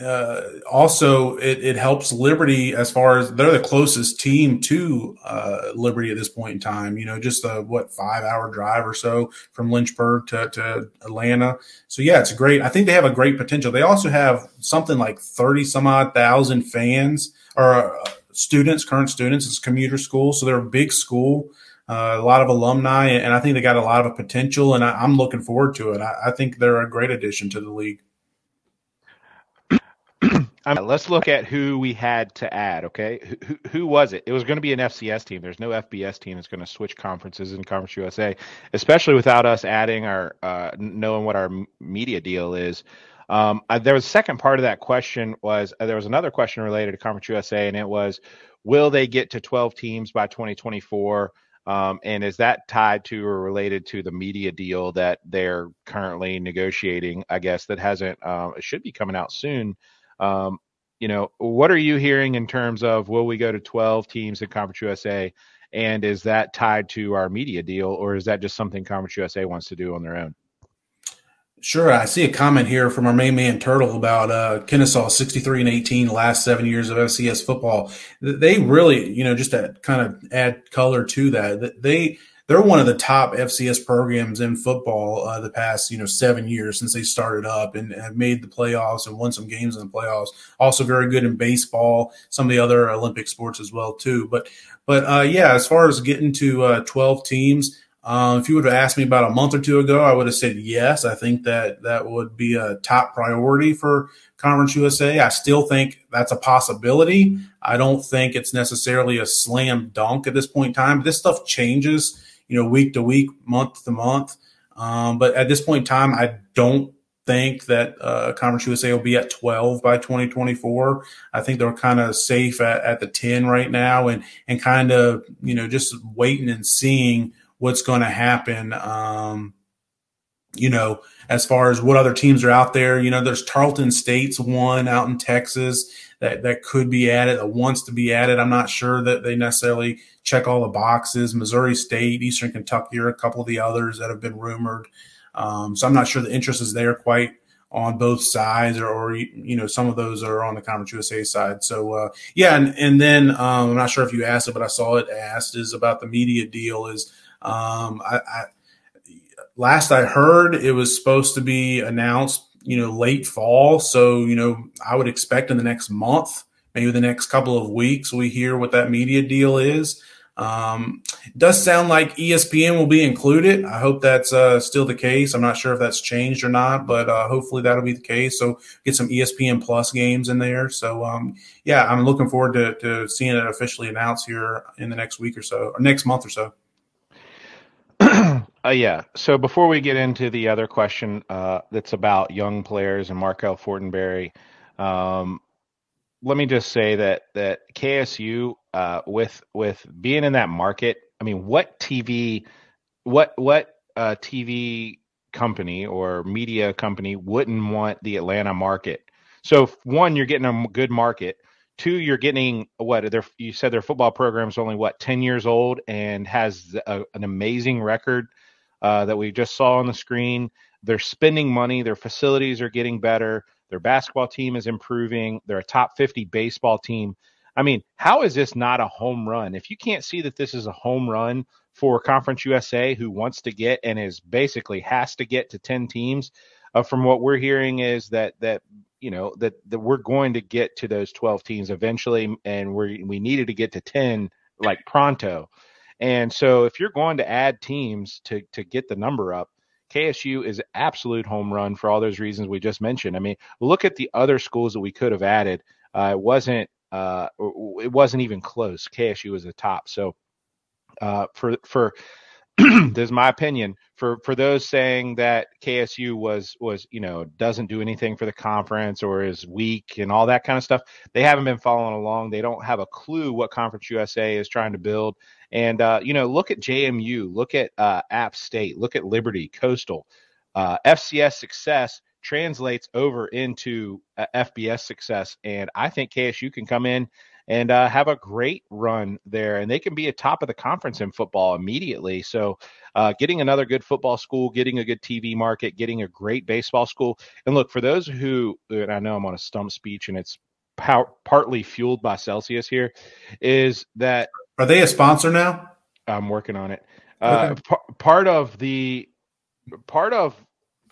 uh, also, it, it helps Liberty as far as they're the closest team to uh, Liberty at this point in time, you know, just a, what, five-hour drive or so from Lynchburg to, to Atlanta. So, yeah, it's great. I think they have a great potential. They also have something like thirty-some-odd thousand fans or uh, students, current students. It's a commuter school, so they're a big school. Uh, a lot of alumni, and I think they got a lot of potential, and I, I'm looking forward to it. I, I think they're a great addition to the league. I'm, let's look at who we had to add, okay? Who, who, who was it? It was going to be an F C S team. There's no F B S team that's going to switch conferences in Conference U S A, especially without us adding our uh, knowing what our media deal is. Um, I, there was a second part of that question was uh, there was another question related to Conference U S A, and it was, will they get to twelve teams by twenty twenty-four? Um, and is that tied to or related to the media deal that they're currently negotiating, I guess, that hasn't um, – it should be coming out soon. Um, you know, what are you hearing in terms of will we go to twelve teams in Conference U S A, and is that tied to our media deal, or is that just something Conference U S A wants to do on their own? Sure. I see a comment here from our main man Turtle about uh, Kennesaw sixty-three and eighteen last seven years of F C S football. They really, you know, just to kind of add color to that, they they're one of the top F C S programs in football uh, the past, you know, seven years since they started up and have made the playoffs and won some games in the playoffs. Also very good in baseball, some of the other Olympic sports as well, too. But but uh, yeah, as far as getting to uh, twelve teams, uh, if you would have asked me about a month or two ago, I would have said yes. I think that that would be a top priority for Conference U S A. I still think that's a possibility. I don't think it's necessarily a slam dunk at this point in time. This stuff changes, you know, week to week, month to month. Um, but at this point in time, I don't think that uh, Conference U S A will be at twelve by twenty twenty-four. I think they're kind of safe at, at the ten right now and, and kind of, you know, just waiting and seeing what's going to happen, um, you know, as far as what other teams are out there. You know, there's Tarleton State's one out in Texas that, that could be added, that wants to be added. I'm not sure that they necessarily check all the boxes. Missouri State, Eastern Kentucky are a couple of the others that have been rumored. Um, so I'm not sure the interest is there quite on both sides, or, or you know, some of those are on the Conference U S A side. So, uh, yeah, and, and then um, I'm not sure if you asked it, but I saw it asked is about the media deal is – Um, I, I, last I heard it was supposed to be announced, you know, late fall. So, you know, I would expect in the next month, maybe the next couple of weeks, we hear what that media deal is. Um, it does sound like E S P N will be included. I hope that's uh, still the case. I'm not sure if that's changed or not, but uh, hopefully that'll be the case. So get some E S P N Plus games in there. So, um, yeah, I'm looking forward to, to seeing it officially announced here in the next week or so, or next month or so. Uh, yeah. So before we get into the other question uh, that's about young players and Markel Fortenberry, um, let me just say that that K S U uh, with with being in that market, I mean, what T V, what what uh, T V company or media company wouldn't want the Atlanta market? So one, you're getting a good market. Two, you're getting what their you said their football program is only what ten years old and has a, an amazing record. Uh, that we just saw on the screen. They're spending money. Their facilities are getting better. Their basketball team is improving. They're a top fifty baseball team. I mean, how is this not a home run? If you can't see that this is a home run for Conference U S A, who wants to get and is basically has to get to ten teams, uh, from what we're hearing is that that you know that, that we're going to get to those twelve teams eventually, and we we needed to get to ten like pronto. And so if you're going to add teams to to get the number up, K S U is absolute home run for all those reasons we just mentioned. I mean, look at the other schools that we could have added. Uh, it wasn't uh, it wasn't even close. K S U was the top. So uh, for for this is my opinion for for those saying that K S U was was you know doesn't do anything for the conference or is weak and all that kind of stuff. They haven't been following along. They don't have a clue what Conference U S A is trying to build. And, uh, you know, look at J M U, look at uh, App State, look at Liberty, Coastal. Uh, F C S success translates over into uh, F B S success. And I think K S U can come in and uh, have a great run there. And they can be a top of the conference in football immediately. So uh, getting another good football school, getting a good T V market, getting a great baseball school. And look, for those who, and I know I'm on a stump speech and it's pow- partly fueled by Celsius here, is that – are they a sponsor now? I'm working on it. Uh, okay. p- part of the part of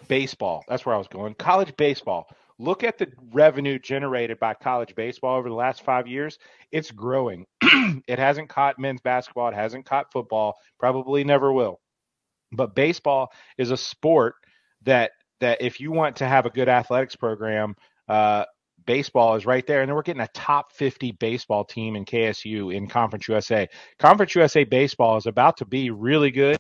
baseball. That's where I was going. College baseball. Look at the revenue generated by college baseball over the last five years. It's growing. It hasn't caught men's basketball. It hasn't caught football. Probably never will. But baseball is a sport that that if you want to have a good athletics program, uh, baseball is right there. And then we're getting a top fifty baseball team in K S U in Conference U S A. Conference U S A baseball is about to be really good.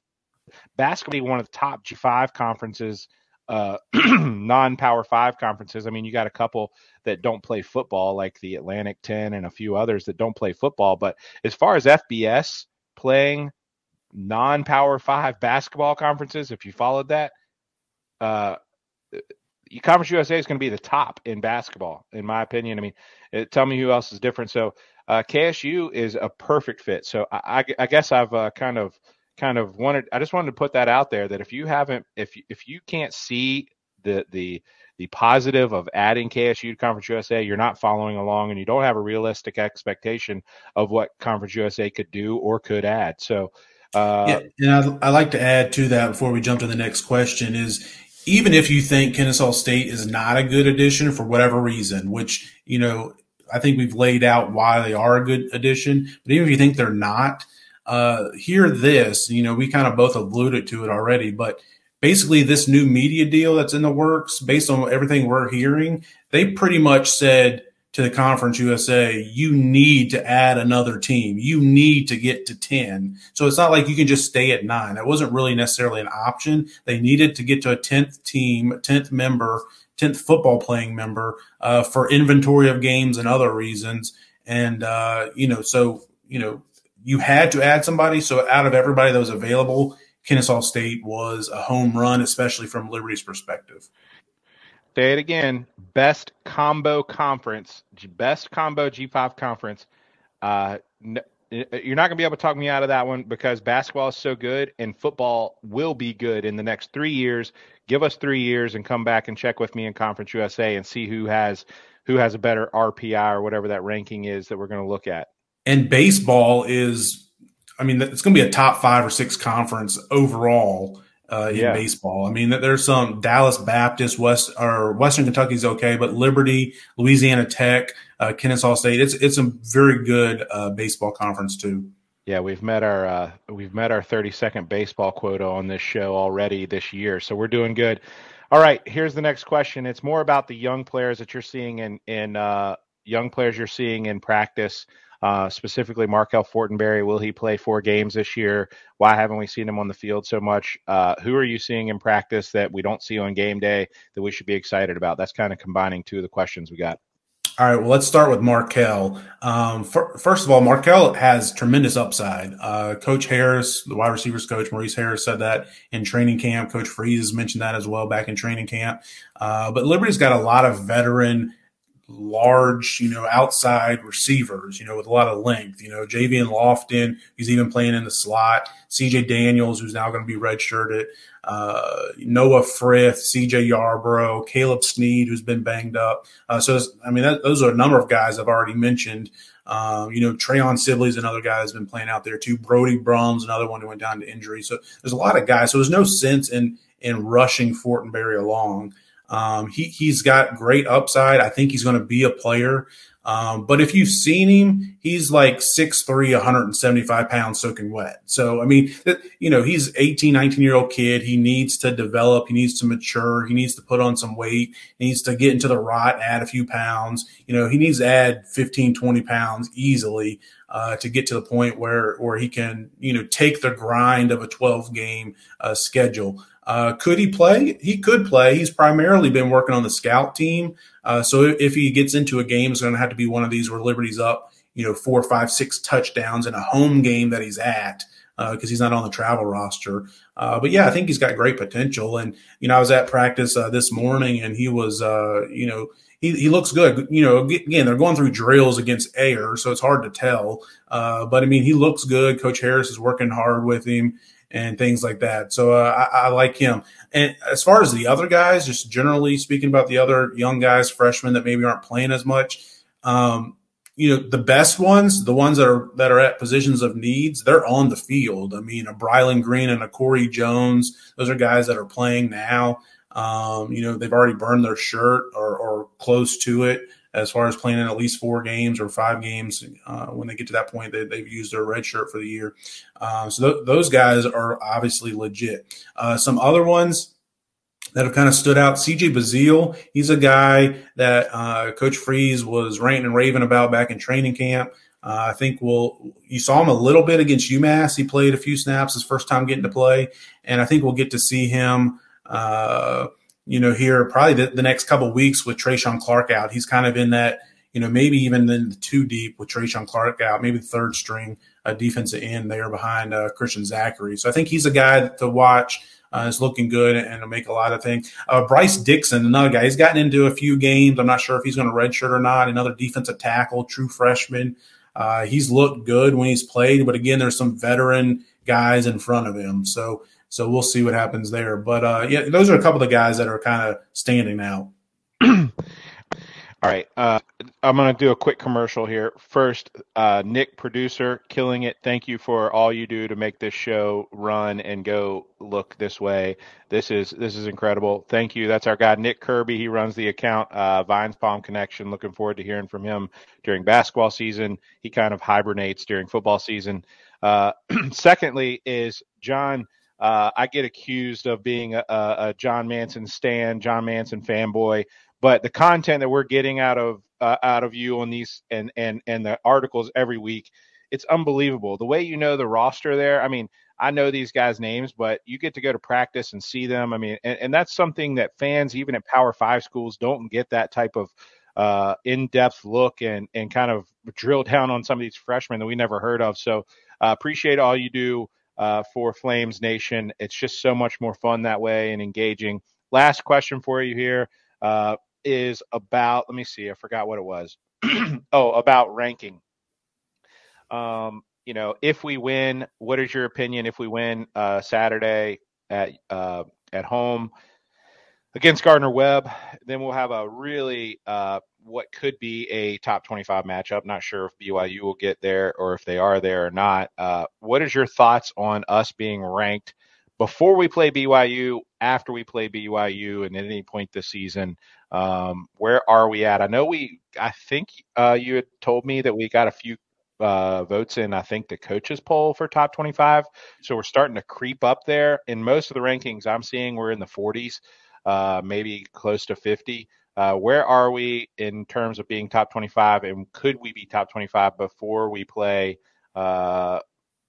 Basketball, one of the top G five conferences, uh, non-Power five conferences. I mean, you got a couple that don't play football, like the Atlantic ten and a few others that don't play football. But as far as F B S playing non-Power five basketball conferences, if you followed that, uh, Conference U S A is going to be the top in basketball, in my opinion. I mean, it, tell me who else is different. So uh, K S U is a perfect fit. So I, I, I guess I've uh, kind of kind of wanted. I just wanted to put that out there that if you haven't, if you, if you can't see the the the positive of adding K S U to Conference U S A, you're not following along, and you don't have a realistic expectation of what Conference U S A could do or could add. So, uh, yeah, and I, I like to add to that before we jump to the next question is, even if you think Kennesaw State is not a good addition for whatever reason, which, you know, I think we've laid out why they are a good addition, but even if you think they're not, uh, hear this, you know, we kind of both alluded to it already, but basically this new media deal that's in the works, based on everything we're hearing, they pretty much said to the Conference U S A, you need to add another team. You need to get to ten. So it's not like you can just stay at nine. That wasn't really necessarily an option. They needed to get to a tenth team, tenth member, tenth football playing member uh, for inventory of games and other reasons. And, uh, you know, so, you know, you had to add somebody. So out of everybody that was available, Kennesaw State was a home run, especially from Liberty's perspective. Say it again, best combo conference, best combo G five conference. Uh, n- you're not going to be able to talk me out of that one because basketball is so good and football will be good in the next three years. Give us three years and come back and check with me in Conference U S A and see who has who has a better R P I or whatever that ranking is that we're going to look at. And baseball is, I mean, it's going to be a top five or six conference overall. Uh, in yeah. baseball. I mean, there's some Dallas Baptist, West or Western Kentucky's okay, but Liberty, Louisiana Tech, uh, Kennesaw State, it's it's a very good uh, baseball conference too. Yeah, we've met our uh, we've met our thirty second baseball quota on this show already this year, so we're doing good. All right, here's the next question. It's more about the young players that you're seeing in in uh, young players you're seeing in practice. Uh, specifically, Markel Fortenberry, will he play four games this year? Why haven't we seen him on the field so much? Uh, who are you seeing in practice that we don't see on game day that we should be excited about? That's kind of combining two of the questions we got. All right, well, let's start with Markel. Um, for, first of all, Markel has tremendous upside. Uh, Coach Harris, the wide receivers coach, Maurice Harris, said that in training camp. Coach Freeze mentioned that as well back in training camp. Uh, but Liberty's got a lot of veteran large, you know, outside receivers, you know, with a lot of length, you know, Javian Lofton, who's even playing in the slot, C J Daniels, who's now going to be redshirted, uh, Noah Frith, C J Yarborough, Caleb Sneed, who's been banged up. Uh, so, I mean, that, those are a number of guys I've already mentioned. Um, you know, Trayon Sibley's another guy that's been playing out there too. Brody Brum's another one who went down to injury. So there's a lot of guys. So there's no sense in, in rushing Fortenberry along. Um, he, he's got great upside. I think he's going to be a player. Um, but if you've seen him, he's like six three, one hundred seventy-five pounds soaking wet. So, I mean, you know, he's eighteen, nineteen year old kid. He needs to develop. He needs to mature. He needs to put on some weight. He needs to get into the rot, add a few pounds. You know, he needs to add fifteen, twenty pounds easily, uh, to get to the point where, where he can, you know, take the grind of a twelve game, uh, schedule. Uh, could he play? He could play. He's primarily been working on the scout team. Uh, so if, if he gets into a game, it's going to have to be one of these where Liberty's up, you know, four, five, six touchdowns in a home game that he's at, because uh, he's not on the travel roster. Uh, but yeah, I think he's got great potential. And, you know, I was at practice uh, this morning and he was, uh, you know, He, he looks good. You know, again, they're going through drills against air, so it's hard to tell. Uh, but, I mean, he looks good. Coach Harris is working hard with him and things like that. So uh, I, I like him. And as far as the other guys, just generally speaking about the other young guys, freshmen that maybe aren't playing as much, um, you know, the best ones, the ones that are that are at positions of needs, they're on the field. I mean, a Brylan Green and a Corey Jones, those are guys that are playing now. Um, you know, they've already burned their shirt or, or close to it as far as playing in at least four games or five games. Uh, when they get to that point, they, they've used their red shirt for the year. Uh, so th- those guys are obviously legit. Uh, some other ones, that have kind of stood out. C J Bazile, he's a guy that uh, Coach Freeze was ranting and raving about back in training camp. Uh, I think we'll you saw him a little bit against UMass. He played a few snaps, his first time getting to play, and I think we'll get to see him uh, you know, here probably the, the next couple of weeks with Trayshawn Clark out. He's kind of in that, you know, maybe even in the two deep with Trayshawn Clark out, maybe the third string uh, defensive end there behind uh, Christian Zachary. So I think he's a guy to watch. Uh, it's looking good and it'll make a lot of things. Uh, Bryce Dixon, another guy. He's gotten into a few games. I'm not sure if he's going to redshirt or not. Another defensive tackle, true freshman. Uh, he's looked good when he's played, but again, there's some veteran guys in front of him. So, so we'll see what happens there. But uh, yeah, those are a couple of the guys that are kind of standing out. All right. Uh, I'm going to do a quick commercial here. First, uh, Nick, producer, killing it. Thank you for all you do to make this show run and go look this way. This is this is incredible. Thank you. That's our guy, Nick Kirby. He runs the account, uh, Vines Palm Connection. Looking forward to hearing from him during basketball season. He kind of hibernates during football season. Uh, secondly is John. Uh, I get accused of being a, a John Manson stan, John Manson fanboy. But the content that we're getting out of uh, out of you on these and, and and the articles every week, it's unbelievable. The way you know the roster there, I mean, I know these guys' names, but you get to go to practice and see them. I mean, and, and that's something that fans, even at Power Five schools, don't get that type of uh, in-depth look and, and kind of drill down on some of these freshmen that we never heard of. So uh, appreciate all you do uh, for Flames Nation. It's just so much more fun that way and engaging. Last question for you here. Uh, is about, let me see, I forgot what it was. oh, about ranking. Um, you know, if we win, what is your opinion if we win uh, Saturday at uh, at home against Gardner-Webb? Then we'll have a really uh, what could be a top twenty-five matchup. Not sure if B Y U will get there or if they are there or not. Uh, what is your thoughts on us being ranked before we play B Y U, after we play B Y U, and at any point this season? Um, where are we at? I know we, I think uh, you had told me that we got a few uh, votes in, I think, the coaches poll for top twenty-five. So we're starting to creep up there. In most of the rankings I'm seeing, we're in the forties, uh, maybe close to fifty. Uh, where are we in terms of being top twenty-five? And could we be top twenty-five before we play uh,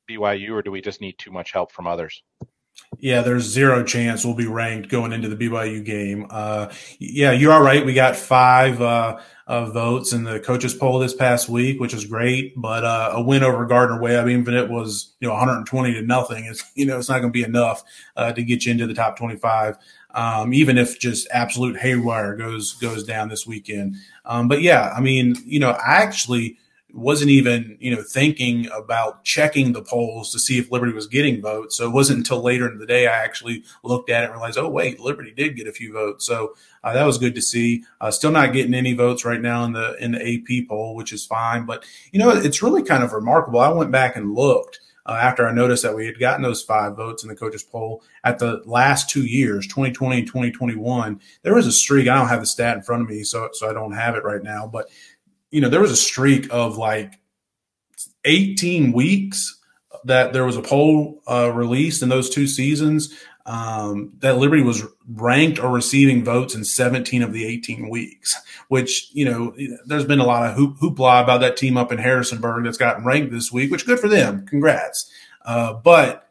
B Y U, or do we just need too much help from others? Yeah, there's zero chance we'll be ranked going into the B Y U game. Uh, yeah, you are right. We got five uh, uh, votes in the coaches poll this past week, which is great. But uh, a win over Gardner-Webb, even if it was, you know, one hundred twenty to nothing, it's, you know, it's not going to be enough uh, to get you into the top twenty-five. Um, even if just absolute haywire goes goes down this weekend. Um, but yeah, I mean, you know, I actually wasn't even, you know, thinking about checking the polls to see if Liberty was getting votes. So it wasn't until later in the day I actually looked at it and realized, oh, wait, Liberty did get a few votes. So uh, that was good to see. Uh, still not getting any votes right now in the in the A P poll, which is fine. But, you know, it's really kind of remarkable. I went back and looked uh, after I noticed that we had gotten those five votes in the coaches poll at the last two years, twenty twenty and twenty twenty-one. There was a streak. I don't have the stat in front of me, so so I don't have it right now. But you know, there was a streak of like eighteen weeks that there was a poll uh, released in those two seasons um, that Liberty was ranked or receiving votes in seventeen of the eighteen weeks, which, you know, there's been a lot of hoop- hoopla about that team up in Harrisonburg that's gotten ranked this week, which good for them. Congrats. Uh, but,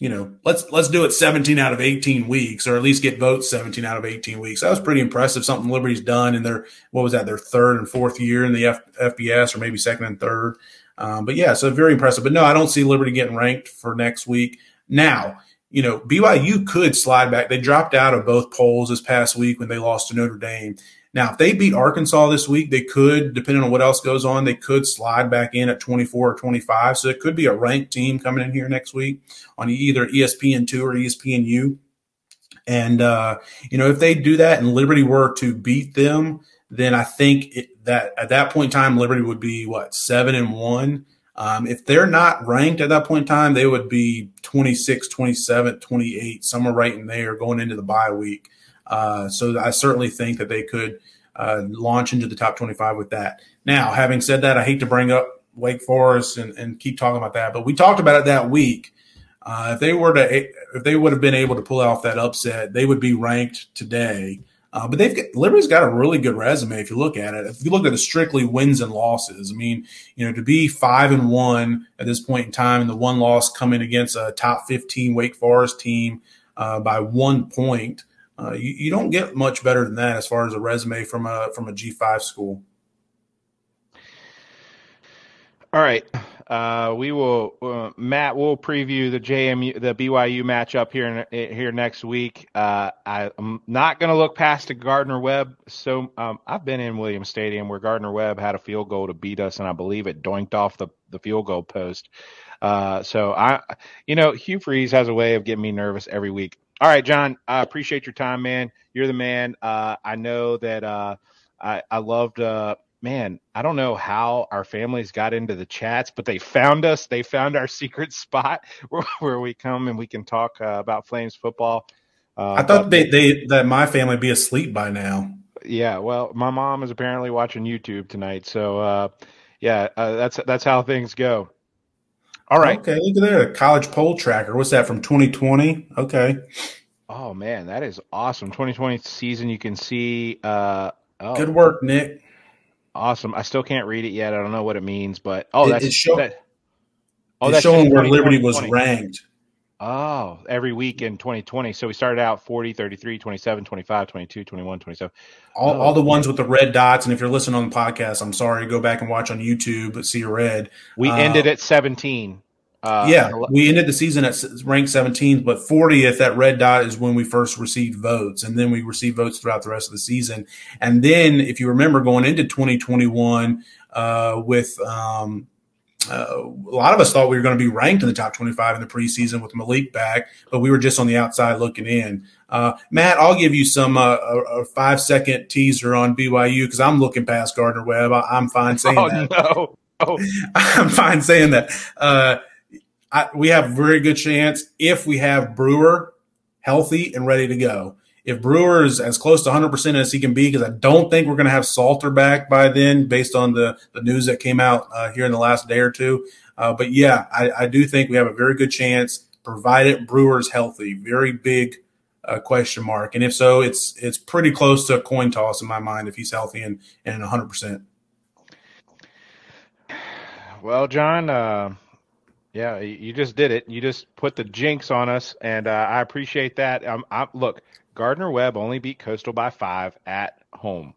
you know, let's let's do it seventeen out of eighteen weeks, or at least get votes seventeen out of eighteen weeks. That was pretty impressive, something Liberty's done in their, what was that, their third and fourth year in the F- FBS, or maybe second and third. Um, but, yeah, so very impressive. But, no, I don't see Liberty getting ranked for next week. Now, you know, B Y U could slide back. They dropped out of both polls this past week when they lost to Notre Dame. Now, if they beat Arkansas this week, they could, depending on what else goes on, they could slide back in at twenty-four or twenty-five. So it could be a ranked team coming in here next week on either E S P N two or E S P N U. And, uh, you know, if they do that and Liberty were to beat them, then I think it, that at that point in time, Liberty would be, what, seven and one? Um, if they're not ranked at that point in time, they would be twenty-six, twenty-seven, twenty-eight, somewhere right in there going into the bye week. Uh, so I certainly think that they could uh, launch into the top twenty-five with that. Now, having said that, I hate to bring up Wake Forest and, and keep talking about that, but we talked about it that week. Uh, if they were to, if they would have been able to pull off that upset, they would be ranked today. Uh, but they've got, Liberty's got a really good resume if you look at it. If you look at the strictly wins and losses, I mean, you know, to be five and one at this point in time, and the one loss coming against a top fifteen Wake Forest team uh, by one point, uh, you, you don't get much better than that as far as a resume from a from a G five school. All right. Uh, we will, uh, Matt, we'll preview the J M U, the B Y U matchup here, in, here next week. Uh, I, I'm not going to look past the Gardner-Webb. So, um, I've been in Williams Stadium where Gardner-Webb had a field goal to beat us. And I believe it doinked off the, the field goal post. Uh, so I, you know, Hugh Freeze has a way of getting me nervous every week. All right, John, I appreciate your time, man. You're the man. Uh, I know that, uh, I, I loved, uh, man, I don't know how our families got into the chats, but they found us. They found our secret spot where, where we come and we can talk uh, about Flames football. Uh, I thought they, they that my family would be asleep by now. Yeah, well, my mom is apparently watching YouTube tonight. So, uh, yeah, uh, that's that's how things go. All right. Okay, look at there. College poll tracker. What's that from twenty twenty? Okay. Oh, man, that is awesome. twenty twenty season, you can see. Uh, oh. Good work, Nick. Awesome. I still can't read it yet. I don't know what it means, but oh, it, that's it's show, that, oh, it's that's showing where Liberty was ranked. Oh, every week in twenty twenty. So we started out forty, thirty-three, twenty-seven, twenty-five, twenty-two, twenty-one, twenty-seven. All, oh, all the ones with the red dots. And if you're listening on the podcast, I'm sorry. Go back and watch on YouTube at Sea of Red. We uh, ended at seventeen. Uh, yeah, we ended the season at rank seventeenth, but fortieth, that red dot is when we first received votes, and then we received votes throughout the rest of the season. And then, if you remember, going into twenty twenty-one uh, with um, uh, a lot of us thought we were going to be ranked in the top twenty-five in the preseason with Malik back, but we were just on the outside looking in. Uh, Matt, I'll give you some uh, a, a five-second teaser on B Y U because I'm looking past Gardner-Webb. I, I'm fine saying oh, that. No. Oh, no. I'm fine saying that. Uh I, we have a very good chance if we have Brewer healthy and ready to go. If Brewer is as close to one hundred percent as he can be, because I don't think we're going to have Salter back by then based on the, the news that came out uh, here in the last day or two. Uh, but, yeah, I, I do think we have a very good chance, provided Brewer's healthy. Very big uh, question mark. And if so, it's it's pretty close to a coin toss in my mind if he's healthy and, and one hundred percent. Well, John uh... – yeah, you just did it. You just put the jinx on us, and uh, I appreciate that. Um, I, look, Gardner-Webb only beat Coastal by five at home.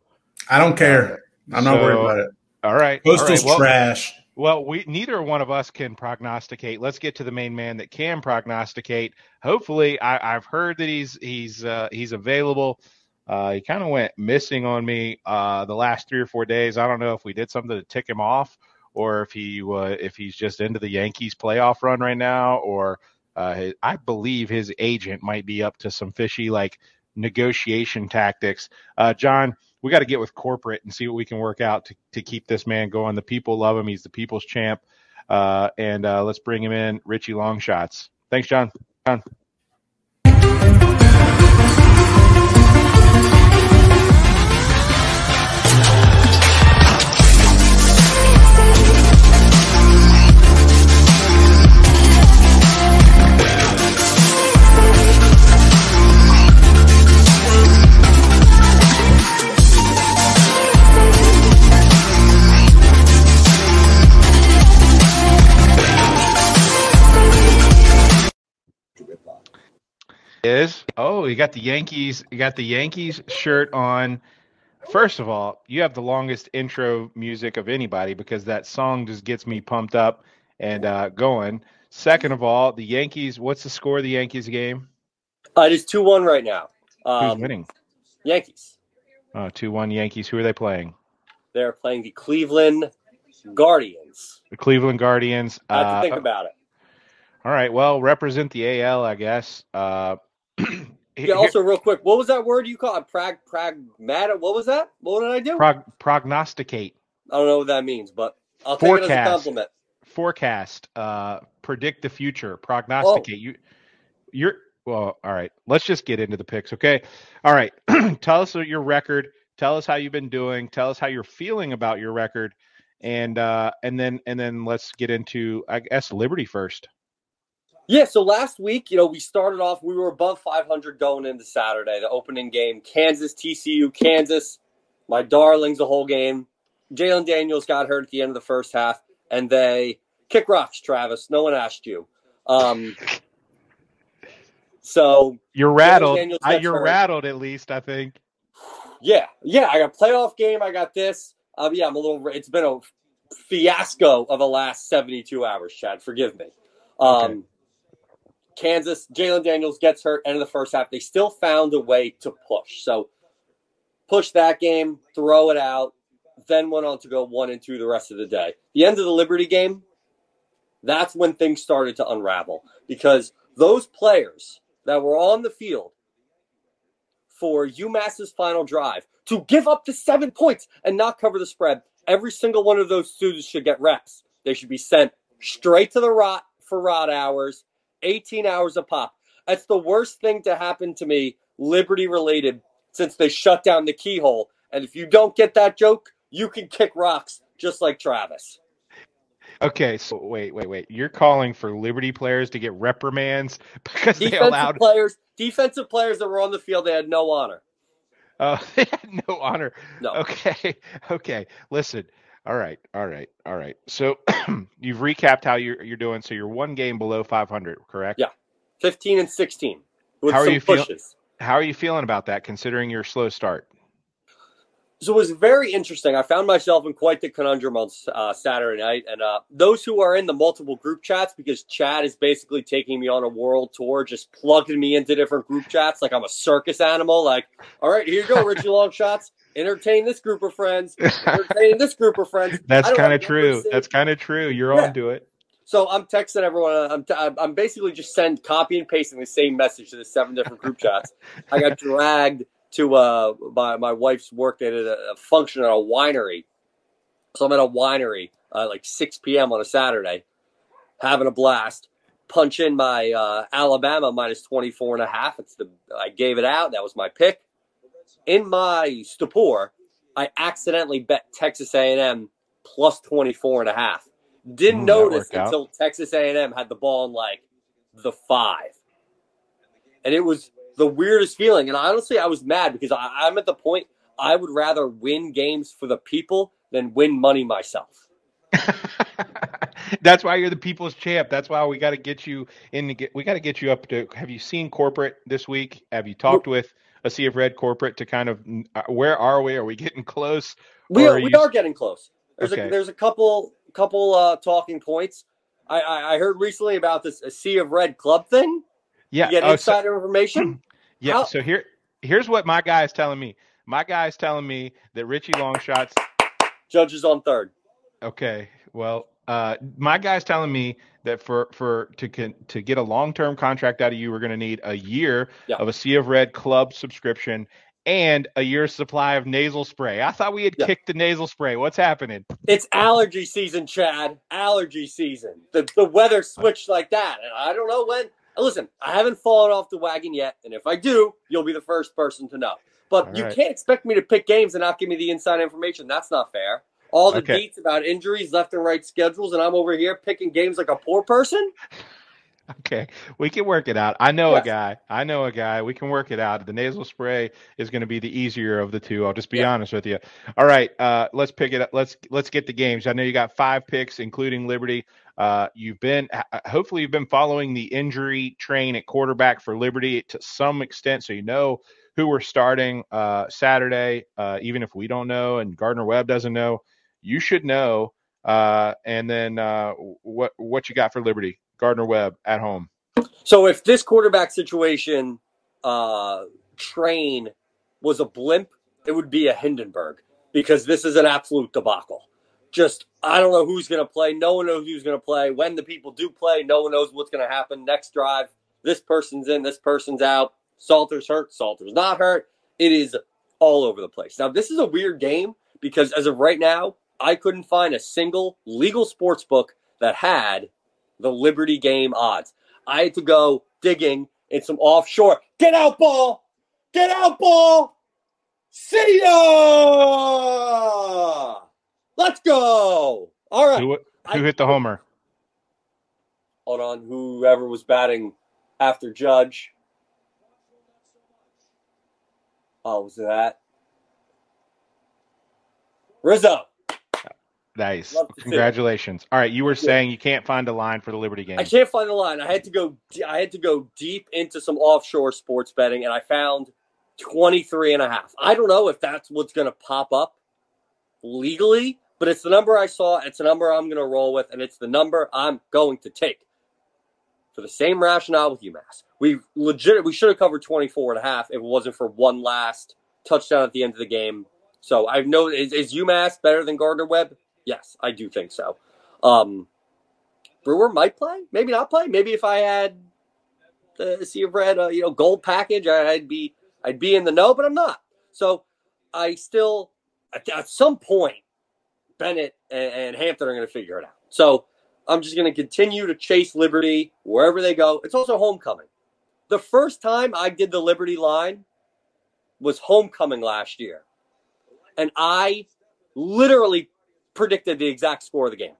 I don't care. I'm so, not worried about it. All right. Coastal's all right. Well, trash. Well, we neither one of us can prognosticate. Let's get to the main man that can prognosticate. Hopefully, I, I've heard that he's he's uh, he's available. Uh, he kind of went missing on me uh, the last three or four days. I don't know if we did something to tick him off, or if he uh, if he's just into the Yankees playoff run right now, or uh, his, I believe his agent might be up to some fishy like negotiation tactics. Uh, John, we got to get with corporate and see what we can work out to, to keep this man going. The people love him; he's the people's champ. Uh, and uh, let's bring him in, Richie Longshots. Thanks, John. John. Is oh you got the Yankees you got the Yankees shirt on. First of all, you have the longest intro music of anybody because that song just gets me pumped up and uh going. Second of all, the Yankees, what's the score of the Yankees game? Uh, it is two one right now. Um, who's winning? Yankees. Oh, two one Yankees. Who are they playing? They're playing the Cleveland Guardians. The Cleveland Guardians. I have to think uh, about it. All right, well, represent the A L, I guess. Uh, yeah, also, real quick, what was that word you called? Prag, pragmatic. What was that? What did I do? Prog, prognosticate. I don't know what that means, but I'll take Forecast. It as a compliment. Forecast. Uh, predict the future. Prognosticate. Oh. You, you're well. All right. Let's just get into the picks, okay? All right. Tell us your record. Tell us how you've been doing. Tell us how you're feeling about your record, and uh, and then and then let's get into, I guess, Liberty first. Yeah, so last week, you know, we started off, we were above five hundred going into Saturday, the opening game. Kansas, T C U, Kansas, my darlings the whole game. Jalen Daniels got hurt at the end of the first half, and they kick rocks, Travis. No one asked you. Um, so You're rattled. I, you're hurt. rattled, at least, I think. Yeah, yeah, I got a playoff game, I got this. Uh, yeah, I'm a little – it's been a fiasco of the last seventy-two hours, Chad. Forgive me. Um okay. Kansas, Jalen Daniels gets hurt, end of the first half. They still found a way to push. So push that game, throw it out, then went on to go one and two the rest of the day. The end of the Liberty game, that's when things started to unravel because those players that were on the field for UMass's final drive to give up the seven points and not cover the spread, every single one of those students should get reps. They should be sent straight to the rot for rot hours, eighteen hours a pop. That's the worst thing to happen to me, Liberty-related, since they shut down the keyhole. And if you don't get that joke, you can kick rocks just like Travis. Okay, so wait, wait, wait. You're calling for Liberty players to get reprimands because defensive they allowed players, defensive players that were on the field, they had no honor. Uh, they had no honor. No. Okay, okay. Listen. All right, all right, all right. So you've recapped how you're you're doing. So you're one game below five hundred, correct? Yeah, fifteen and sixteen with how are some you feel- pushes. How are you feeling about that, considering your slow start? So it was very interesting. I found myself in quite the conundrum on uh, Saturday night. And uh, those who are in the multiple group chats, because Chad is basically taking me on a world tour, just plugging me into different group chats like I'm a circus animal. Like, all right, here you go, Richie Longshots. Entertain this group of friends. Entertain this group of friends. That's kind of true. That's kind of true. You're yeah. on to it. So I'm texting everyone. I'm, t- I'm basically just send copy and pasting the same message to the seven different group chats. I got dragged to uh, my, my wife's work at a, a function at a winery. So I'm at a winery uh, like six p.m. on a Saturday, having a blast. Punch in my uh, Alabama minus twenty-four and a half. It's the, I gave it out. That was my pick. In my stupor, I accidentally bet Texas A and M plus twenty-four and a half. Didn't Ooh, notice until out. Texas A and M had the ball in like the five. And it was the weirdest feeling. And honestly, I was mad because I, I'm at the point I would rather win games for the people than win money myself. That's why you're the people's champ. That's why we got to get you in. Get, we got to get you up to. Have you seen corporate this week? Have you talked We're, with? A Sea of Red corporate to kind of uh, where are we? Are we getting close? We are, are you... we are getting close. There's okay. a there's a couple couple uh, talking points. I, I I heard recently about this a Sea of Red club thing. Yeah, you get oh, insider so, information. Yeah, How... so here here's what my guy is telling me. My guy is telling me that Richie Longshots judges on third. Okay, well. Uh, my guy's telling me that for, for to con, to get a long-term contract out of you, we're going to need a year yeah. of a Sea of Red club subscription and a year's supply of nasal spray. I thought we had yeah. kicked the nasal spray. What's happening? It's allergy season, Chad. Allergy season. The the weather switched like that, and I don't know when. Listen, I haven't fallen off the wagon yet, and if I do, you'll be the first person to know. But All you right. can't expect me to pick games and not give me the inside information. That's not fair. All the okay. deets about injuries, left and right schedules, and I'm over here picking games like a poor person? Okay, we can work it out. I know yes. a guy. I know a guy. We can work it out. The nasal spray is going to be the easier of the two. I'll just be yeah. honest with you. All right, uh, let's pick it up. Let's let's get the games. I know you got five picks, including Liberty. Uh, you've been hopefully you've been following the injury train at quarterback for Liberty to some extent, so you know who we're starting uh, Saturday. Uh, even if we don't know and Gardner-Webb doesn't know. You should know, uh, and then uh, what what you got for Liberty, Gardner-Webb at home. So if this quarterback situation uh, train was a blimp, it would be a Hindenburg because this is an absolute debacle. Just I don't know who's going to play. No one knows who's going to play. When the people do play, no one knows what's going to happen. Next drive, this person's in, this person's out. Salter's hurt, Salter's not hurt. It is all over the place. Now, this is a weird game because as of right now, I couldn't find a single legal sports book that had the Liberty game odds. I had to go digging in some offshore. Get out, ball! Get out, ball! See ya! Let's go! All right. Who, who hit the homer? on, on whoever was batting after Judge. Oh, was that Rizzo? Nice. Congratulations. All right, you were saying you can't find a line for the Liberty game. I can't find a line. I had to go I had to go deep into some offshore sports betting, and I found twenty-three and a half. I don't know if that's what's going to pop up legally, but it's the number I saw, it's the number I'm going to roll with, and it's the number I'm going to take. For the same rationale with UMass. We legit we should have covered twenty-four and a half if it wasn't for one last touchdown at the end of the game. So I know is, is UMass better than Gardner-Webb? Yes, I do think so. Um, Brewer might play, maybe not play. Maybe if I had the Sea of Red, uh, you know, gold package, I'd be, I'd be in the know. But I'm not. So I still, at, at some point, Bennett and, and Hampton are going to figure it out. So I'm just going to continue to chase Liberty wherever they go. It's also homecoming. The first time I did the Liberty line was homecoming last year, and I literally predicted the exact score of the game.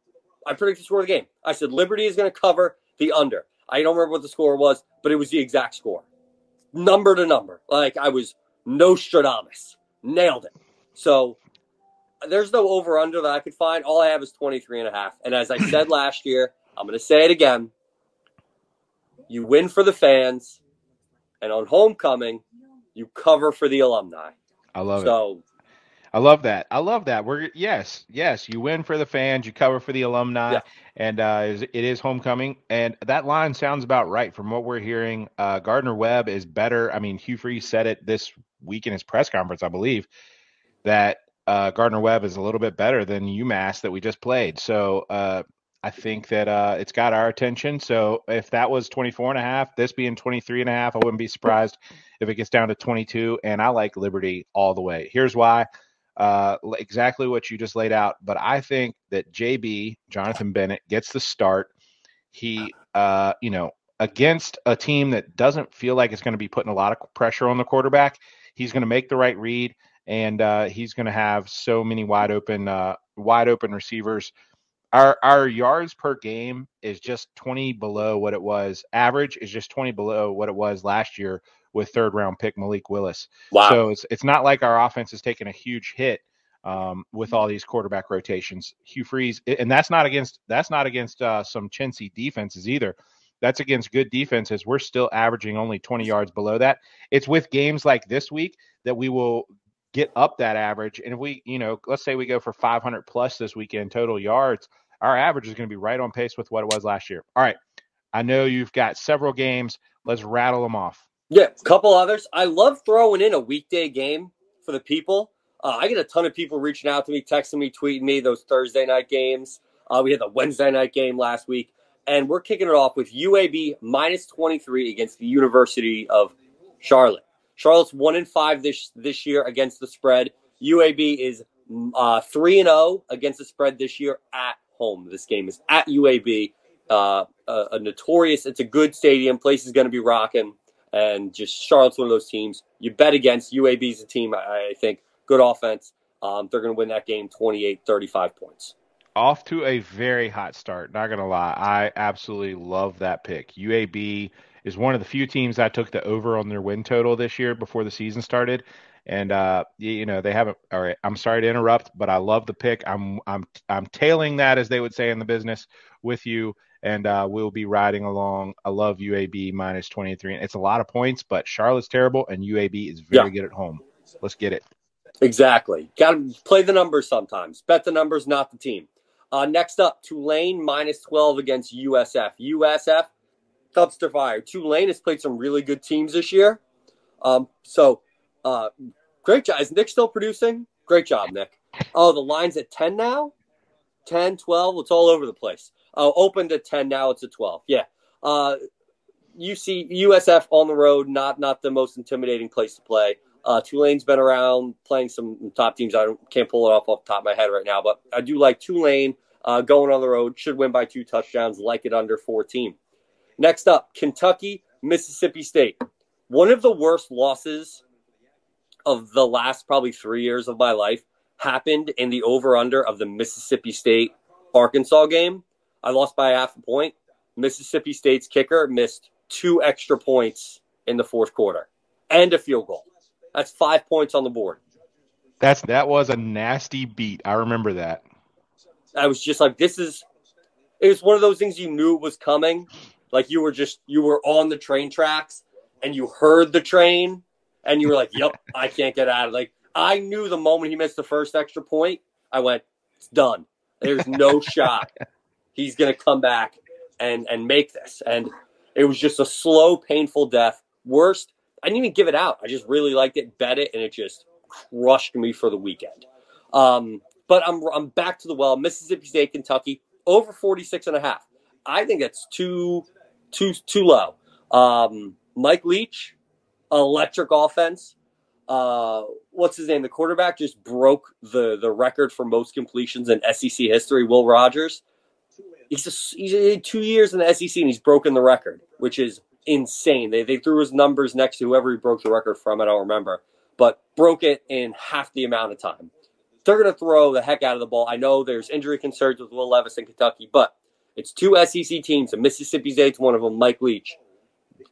I predicted the score of the game. I said Liberty is going to cover the under. I don't remember what the score was, but it was the exact score. Number to number. Like, I was Nostradamus. Nailed it. So there's no over-under that I could find. All I have is twenty-three and a half. And as I said last year, I'm going to say it again. You win for the fans, and on homecoming, you cover for the alumni. I love so, it. I love that. I love that. We're yes, yes. You win for the fans. You cover for the alumni, yeah. and uh, it is homecoming. And that line sounds about right from what we're hearing. Uh, Gardner-Webb is better. I mean, Hugh Freeze said it this week in his press conference, I believe, that uh, Gardner-Webb is a little bit better than UMass that we just played. So uh, I think that uh, it's got our attention. So if that was twenty-four and a half, this being twenty-three and a half, I wouldn't be surprised if it gets down to twenty-two. And I like Liberty all the way. Here's why. Uh, exactly what you just laid out, but I think that J B, Jonathan Bennett, gets the start. He, uh, you know, against a team that doesn't feel like it's going to be putting a lot of pressure on the quarterback, he's going to make the right read, and uh, he's going to have so many wide open, uh, wide open receivers. Our our yards per game is just twenty below what it was. Average is just twenty below what it was last year with third round pick Malik Willis. Wow. So it's it's not like our offense is taking a huge hit um, with all these quarterback rotations. Hugh Freeze, and that's not against that's not against uh, some chintzy defenses either. That's against good defenses. We're still averaging only twenty yards below that. It's with games like this week that we will get up that average. And if we, you know, let's say we go for five hundred plus this weekend total yards, our average is going to be right on pace with what it was last year. All right. I know you've got several games. Let's rattle them off. Yeah, a couple others. I love throwing in a weekday game for the people. Uh, I get a ton of people reaching out to me, texting me, tweeting me, those Thursday night games. Uh, we had the Wednesday night game last week. And we're kicking it off with U A B minus twenty-three against the University of Charlotte. Charlotte's one and five this this year against the spread. U A B is uh, three and oh against the spread this year at home. This game is at U A B. Uh, a, a notorious, it's a good stadium. Place is going to be rocking. And just Charlotte's one of those teams you bet against. U A B's a team, I think, good offense. Um, they're going to win that game twenty-eight thirty-five points. Off to a very hot start, not going to lie. I absolutely love that pick. U A B is one of the few teams I took the over on their win total this year before the season started. And, uh, you know, they haven't – all right, I'm sorry to interrupt, but I love the pick. I'm I'm I'm tailing that, as they would say in the business, with you. And uh, we'll be riding along. I love U A B minus twenty-three. It's a lot of points, but Charlotte's terrible, and U A B is very yeah. good at home. Let's get it. Exactly. Got to play the numbers sometimes. Bet the numbers, not the team. Uh, next up, Tulane minus twelve against U S F. U S F, dumpster fire. Tulane has played some really good teams this year. Um, so, uh, great job. Is Nick still producing? Great job, Nick. Oh, the line's at ten now? ten, twelve? It's all over the place. Oh, opened at ten. Now it's at twelve. Yeah. Uh, you see U S F on the road, not not the most intimidating place to play. Uh, Tulane's been around playing some top teams. I don't, can't pull it off off the top of my head right now, but I do like Tulane uh, going on the road. Should win by two touchdowns. Like it under fourteen. Next up, Kentucky, Mississippi State. One of the worst losses of the last probably three years of my life happened in the over-under of the Mississippi State Arkansas game. I lost by half a point. Mississippi State's kicker missed two extra points in the fourth quarter and a field goal. That's five points on the board. That's that was a nasty beat. I remember that. I was just like, this is – it was one of those things you knew was coming. Like you were just – you were on the train tracks and you heard the train and you were like, yep, I can't get out of it. Like I knew the moment he missed the first extra point, I went, it's done. There's no shot. He's going to come back and, and make this. And it was just a slow, painful death. Worst, I didn't even give it out. I just really liked it, bet it, and it just crushed me for the weekend. Um, but I'm I'm back to the well. Mississippi State, Kentucky, over forty-six and a half. I think that's too, too, too low. Um, Mike Leach, electric offense. Uh, what's his name? The quarterback just broke the, the record for most completions in S E C history, Will Rogers. He's, just, he's in two years in the S E C, and he's broken the record, which is insane. They they threw his numbers next to whoever he broke the record from. I don't remember, but broke it in half the amount of time. They're going to throw the heck out of the ball. I know there's injury concerns with Will Levis in Kentucky, but it's two S E C teams, and Mississippi State's one of them, Mike Leach.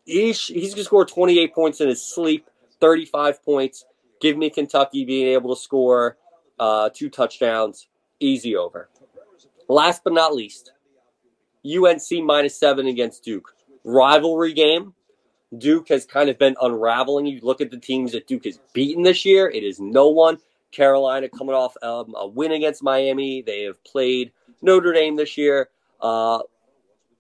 He's, he's going to score twenty-eight points in his sleep. thirty-five points. Give me Kentucky being able to score uh, two touchdowns. Easy over. Last but not least, U N C minus seven against Duke. Rivalry game. Duke has kind of been unraveling. You look at the teams that Duke has beaten this year. It is no one. Carolina coming off um, a win against Miami. They have played Notre Dame this year. Uh,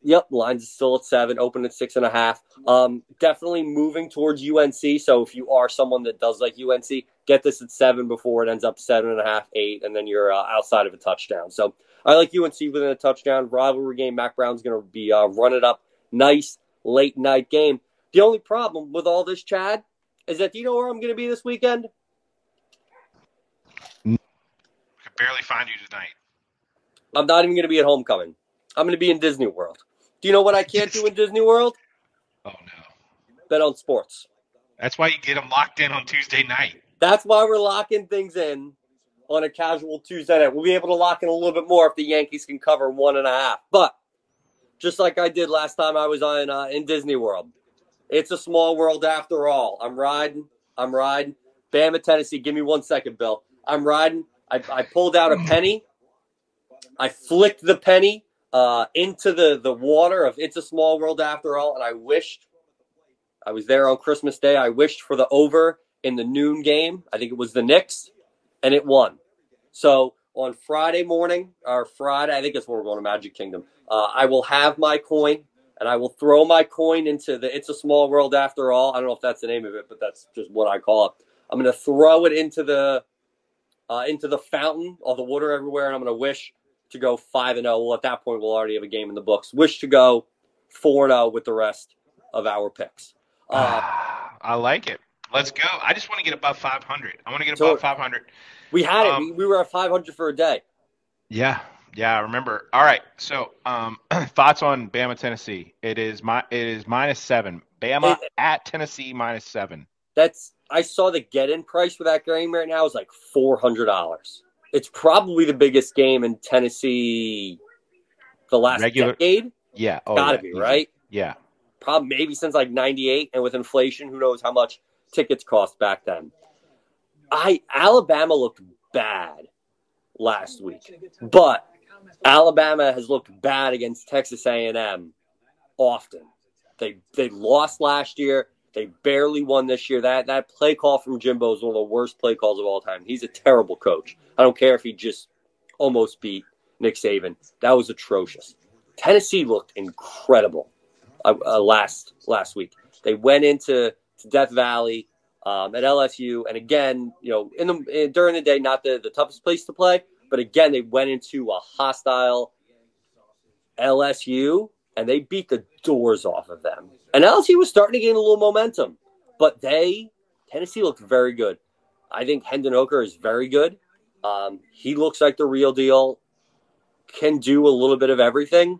Yep, lines is still at seven, open at six and a half. Um, definitely moving towards U N C. So if you are someone that does like U N C, get this at seven before it ends up seven and a half, eight, and then you're uh, outside of a touchdown. So I like U N C within a touchdown. Rivalry game, Mac Brown's going to be uh, running up. Nice late night game. The only problem with all this, Chad, is that do you know where I'm going to be this weekend? I could barely find you tonight. I'm not even going to be at homecoming. I'm going to be in Disney World. Do you know what I can't do in Disney World? Oh, no. Bet on sports. That's why you get them locked in on Tuesday night. That's why we're locking things in on a casual Tuesday night. We'll be able to lock in a little bit more if the Yankees can cover one and a half. But just like I did last time I was on uh, in Disney World, it's a small world after all. I'm riding. I'm riding. Bama, Tennessee. Give me one second, Bill. I'm riding. I, I pulled out a penny. I flicked the penny. Uh, into the, the water of It's a Small World After All, and I wished I was there on Christmas Day. I wished for the over in the noon game. I think it was the Knicks, and it won. So on Friday morning, or Friday, I think that's when we're going to Magic Kingdom, uh, I will have my coin, and I will throw my coin into the It's a Small World After All. I don't know if that's the name of it, but that's just what I call it. I'm going to throw it into the uh, into the fountain, all the water everywhere, and I'm going to wish to go five and oh. Well, at that point, we'll already have a game in the books. Wish to go four and oh with the rest of our picks. Uh, I like it. Let's go. I just want to get above five hundred. I want to get above five hundred. We had um, it. We, we were at five hundred for a day. Yeah. Yeah, I remember. All right. So, um, thoughts on Bama, Tennessee. It is my, it is minus seven. Bama it, at Tennessee minus seven. That's I saw the get-in price for that game right now is like four hundred dollars. It's probably the biggest game in Tennessee the last Regular, decade. Yeah. Oh, Gotta yeah, be, easy. Right? Yeah. Probably maybe since like ninety-eight, and with inflation, who knows how much tickets cost back then. I Alabama looked bad last week, but Alabama has looked bad against Texas A and M often. They they lost last year. They barely won this year. That that play call from Jimbo is one of the worst play calls of all time. He's a terrible coach. I don't care if he just almost beat Nick Saban. That was atrocious. Tennessee looked incredible uh, uh, last last week. They went into to Death Valley um, at L S U, and again, you know, in the in, during the day, not the, the toughest place to play, but again, they went into a hostile L S U. And they beat the doors off of them. And L S U was starting to gain a little momentum. But they, Tennessee looked very good. I think Hendon Hooker is very good. Um, he looks like the real deal. Can do a little bit of everything.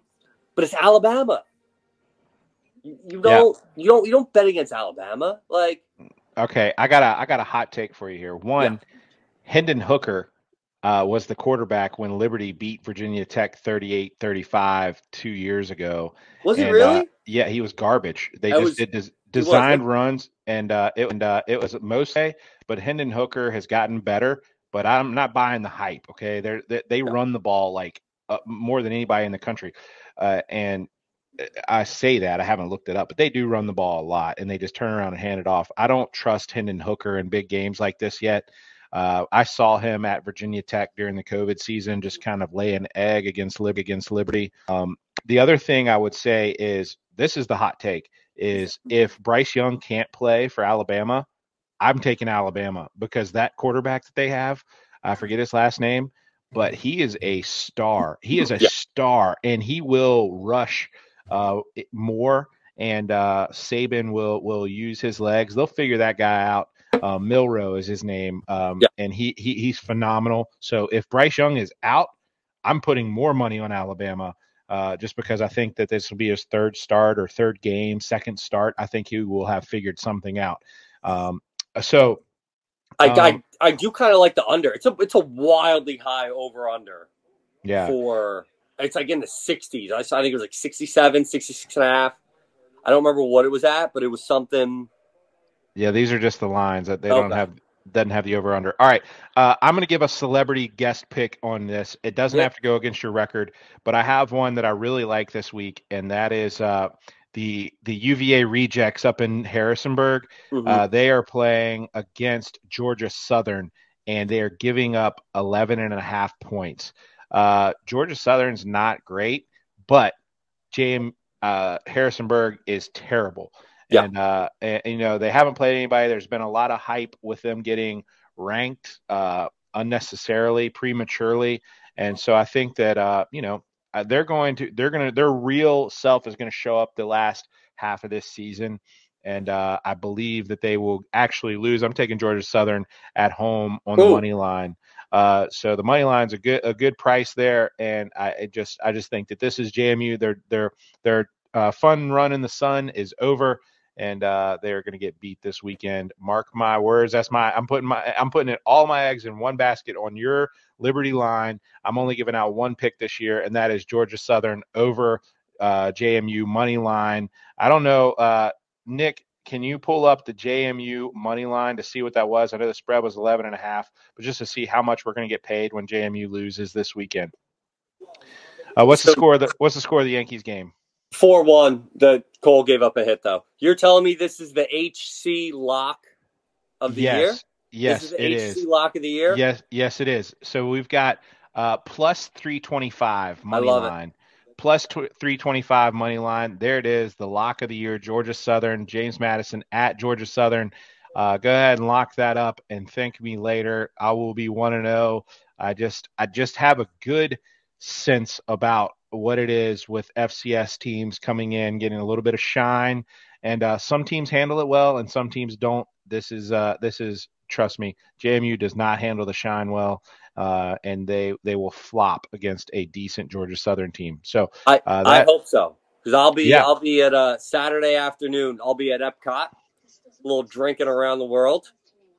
But it's Alabama. You, you don't yeah. you don't you don't bet against Alabama. Like Okay, I got a I got a hot take for you here. One, yeah. Hendon Hooker uh, was the quarterback when Liberty beat Virginia Tech thirty-eight thirty-five two years ago. Was and, he really? Uh, yeah, he was garbage. They I just was, did des- designed runs, and uh, it and, uh, it was mostly. But Hendon Hooker has gotten better, but I'm not buying the hype. Okay, They're, they they no. run the ball like uh, more than anybody in the country, uh, and. I say that I haven't looked it up, but they do run the ball a lot and they just turn around and hand it off. I don't trust Hendon Hooker in big games like this yet. Uh, I saw him at Virginia Tech during the COVID season, just kind of lay an egg against Lib against Liberty. Um, the other thing I would say is this is the hot take is if Bryce Young can't play for Alabama, I'm taking Alabama because that quarterback that they have, I forget his last name, but he is a star. He is a yeah. star and he will rush uh more and uh Saban will will use his legs. They'll figure that guy out. uh, Milroe is his name. um yeah. And he, he he's phenomenal. So if Bryce Young is out, I'm putting more money on Alabama uh just because I think that this will be his third start or third game, second start. I think he will have figured something out. um so um, I, I I do kind of like the under. It's a it's a wildly high over under. Yeah. For It's like in the sixties. I think it was like sixty-seven, sixty-six and a half. I don't remember what it was at, but it was something. Yeah, these are just the lines that they okay. don't have. Doesn't have the over/under. All right, uh, I'm going to give a celebrity guest pick on this. It doesn't yeah. have to go against your record, but I have one that I really like this week, and that is uh, the the U V A rejects up in Harrisonburg. Mm-hmm. Uh, they are playing against Georgia Southern, and they are giving up eleven and a half points. Uh, Georgia Southern's not great, but J M uh, Harrisonburg is terrible. Yeah. And, uh, and, you know, they haven't played anybody. There's been a lot of hype with them getting ranked, uh, unnecessarily, prematurely. And so I think that, uh, you know, they're going to, they're going to, their real self is going to show up the last half of this season. And, uh, I believe that they will actually lose. I'm taking Georgia Southern at home on Ooh. the money line. Uh, so the money line's a good a good price there, and I it just I just think that this is J M U. Their their their uh, fun run in the sun is over, and uh, they are going to get beat this weekend. Mark my words. That's my I'm putting my I'm putting it all my eggs in one basket on your Liberty line. I'm only giving out one pick this year, and that is Georgia Southern over uh, J M U money line. I don't know, uh, Nick. Can you pull up the J M U money line to see what that was? I know the spread was eleven and a half, but just to see how much we're going to get paid when J M U loses this weekend. Uh, what's so, the score? Of the, what's the score of the Yankees game? four one. The Cole gave up a hit though. You're telling me this is the H C lock of the yes, year? Yes, this is the it H C is. Lock of the year? Yes, yes, it is. So we've got uh, plus three twenty-five money I love line. It. Plus three twenty-five money line. There it is. The lock of the year, Georgia Southern, James Madison at Georgia Southern. Uh, go ahead and lock that up and thank me later. I will be one and oh. I just, I just have a good sense about what it is with F C S teams coming in, getting a little bit of shine, and uh, some teams handle it well and some teams don't. This is, uh, this is, trust me, J M U does not handle the shine well. Uh, and they, they will flop against a decent Georgia Southern team. So uh, I, that, I hope so, because I'll be yeah. I'll be at a Saturday afternoon. I'll be at Epcot, a little drinking around the world.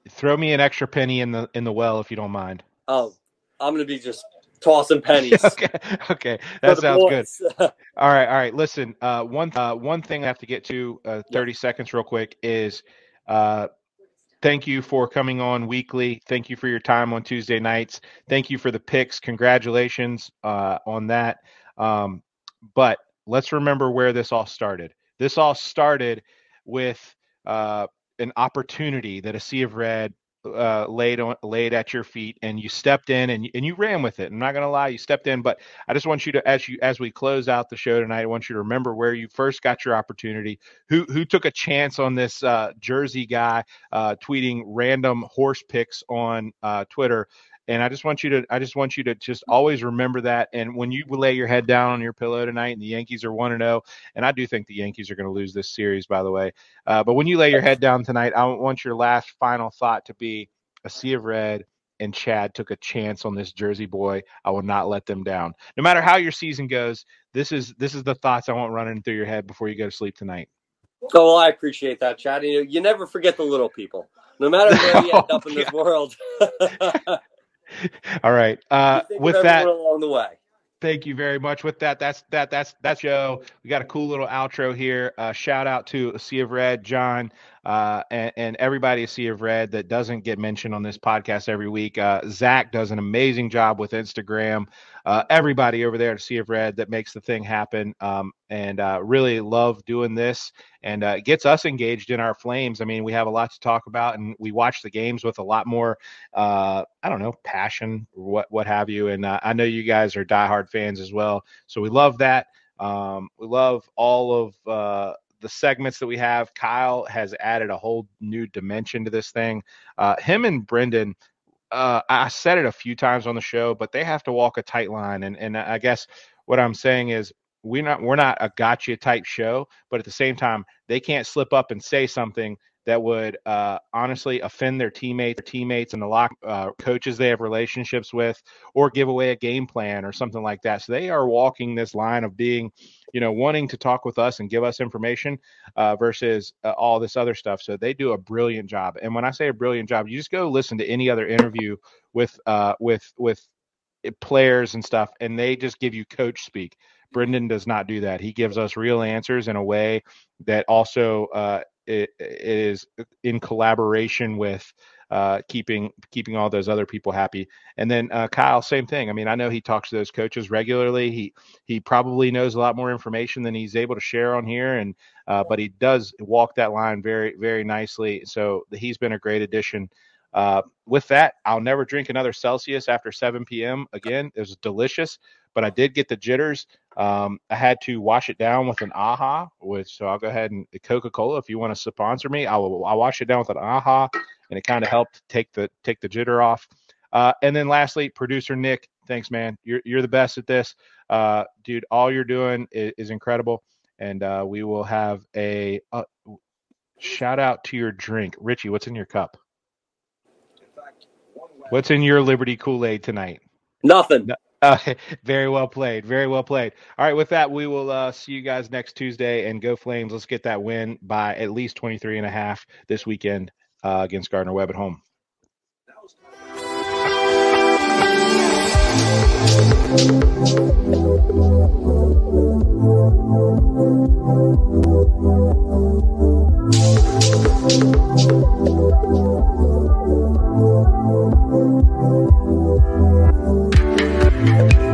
Throw me an extra penny in the in the well if you don't mind. Oh, I'm gonna be just tossing pennies. okay, okay, that sounds boys. Good. all right, all right. Listen, uh, one uh, one thing I have to get to uh, thirty yeah. seconds real quick is. Uh, Thank you for coming on weekly. Thank you for your time on Tuesday nights. Thank you for the picks. Congratulations uh, on that. Um, but let's remember where this all started. This all started with uh, an opportunity that a Sea of Red uh, laid on, laid at your feet, and you stepped in and and you ran with it. I'm not going to lie, you stepped in, but I just want you to, as you as we close out the show tonight, I want you to remember where you first got your opportunity, who who took a chance on this uh, Jersey guy uh, tweeting random horse picks on uh, Twitter. And I just want you to, I just want you to just always remember that. And when you lay your head down on your pillow tonight, and the Yankees are one and zero, and I do think the Yankees are going to lose this series, by the way. Uh, but when you lay your head down tonight, I want your last final thought to be: a Sea of Red and Chad took a chance on this Jersey boy. I will not let them down, no matter how your season goes. This is this is the thoughts I want running through your head before you go to sleep tonight. Oh, well, I appreciate that, Chad. You know, you never forget the little people, no matter where you oh, end up in yeah. this world. All right. Uh, with that, along the way. Thank you very much. With that, that's that. That's that's show. We got a cool little outro here. Uh, shout out to Sea of Red, John, uh, and, and everybody at Sea of Red that doesn't get mentioned on this podcast every week. Uh, Zach does an amazing job with Instagram. Uh, everybody over there at Sea of Red that makes the thing happen, um, and uh, really love doing this, and uh, gets us engaged in our Flames. I mean, we have a lot to talk about, and we watch the games with a lot more, uh, I don't know, passion, what what have you. And uh, I know you guys are diehard fans as well, so we love that. Um, we love all of uh, the segments that we have. Kyle has added a whole new dimension to this thing. Uh, him and Brendan. Uh, I said it a few times on the show, but they have to walk a tight line. And and I guess what I'm saying is we're not we're not a gotcha type show, but at the same time, they can't slip up and say something that would uh, honestly offend their teammates, their teammates and the lock, uh, coaches they have relationships with, or give away a game plan or something like that. So they are walking this line of being, you know, wanting to talk with us and give us information uh, versus uh, all this other stuff. So they do a brilliant job. And when I say a brilliant job, you just go listen to any other interview with uh, with with players and stuff, and they just give you coach speak. Brendan does not do that. He gives us real answers in a way that also uh, – it is in collaboration with uh, keeping keeping all those other people happy. And then uh, Kyle, same thing. I mean, I know he talks to those coaches regularly. He he probably knows a lot more information than he's able to share on here, and uh, but he does walk that line very, very nicely. So he's been a great addition. Uh, with that, I'll never drink another Celsius after seven p.m. Again, it was delicious, but I did get the jitters. Um, I had to wash it down with an AHA, which so I'll go ahead and Coca-Cola. If you want to sponsor me, I will. I'll wash it down with an AHA, and it kind of helped take the take the jitter off. Uh, and then lastly, producer Nick, thanks, man. You're you're the best at this, uh, dude. All you're doing is, is incredible, and uh, we will have a uh, shout out to your drink, Richie. What's in your cup? What's in your Liberty Kool-Aid tonight? Nothing. No- Uh, very well played. Very well played. All right. With that, we will uh, see you guys next Tuesday, and go Flames. Let's get that win by at least twenty-three and a half this weekend uh, against Gardner-Webb at home. That was- We'll be right back.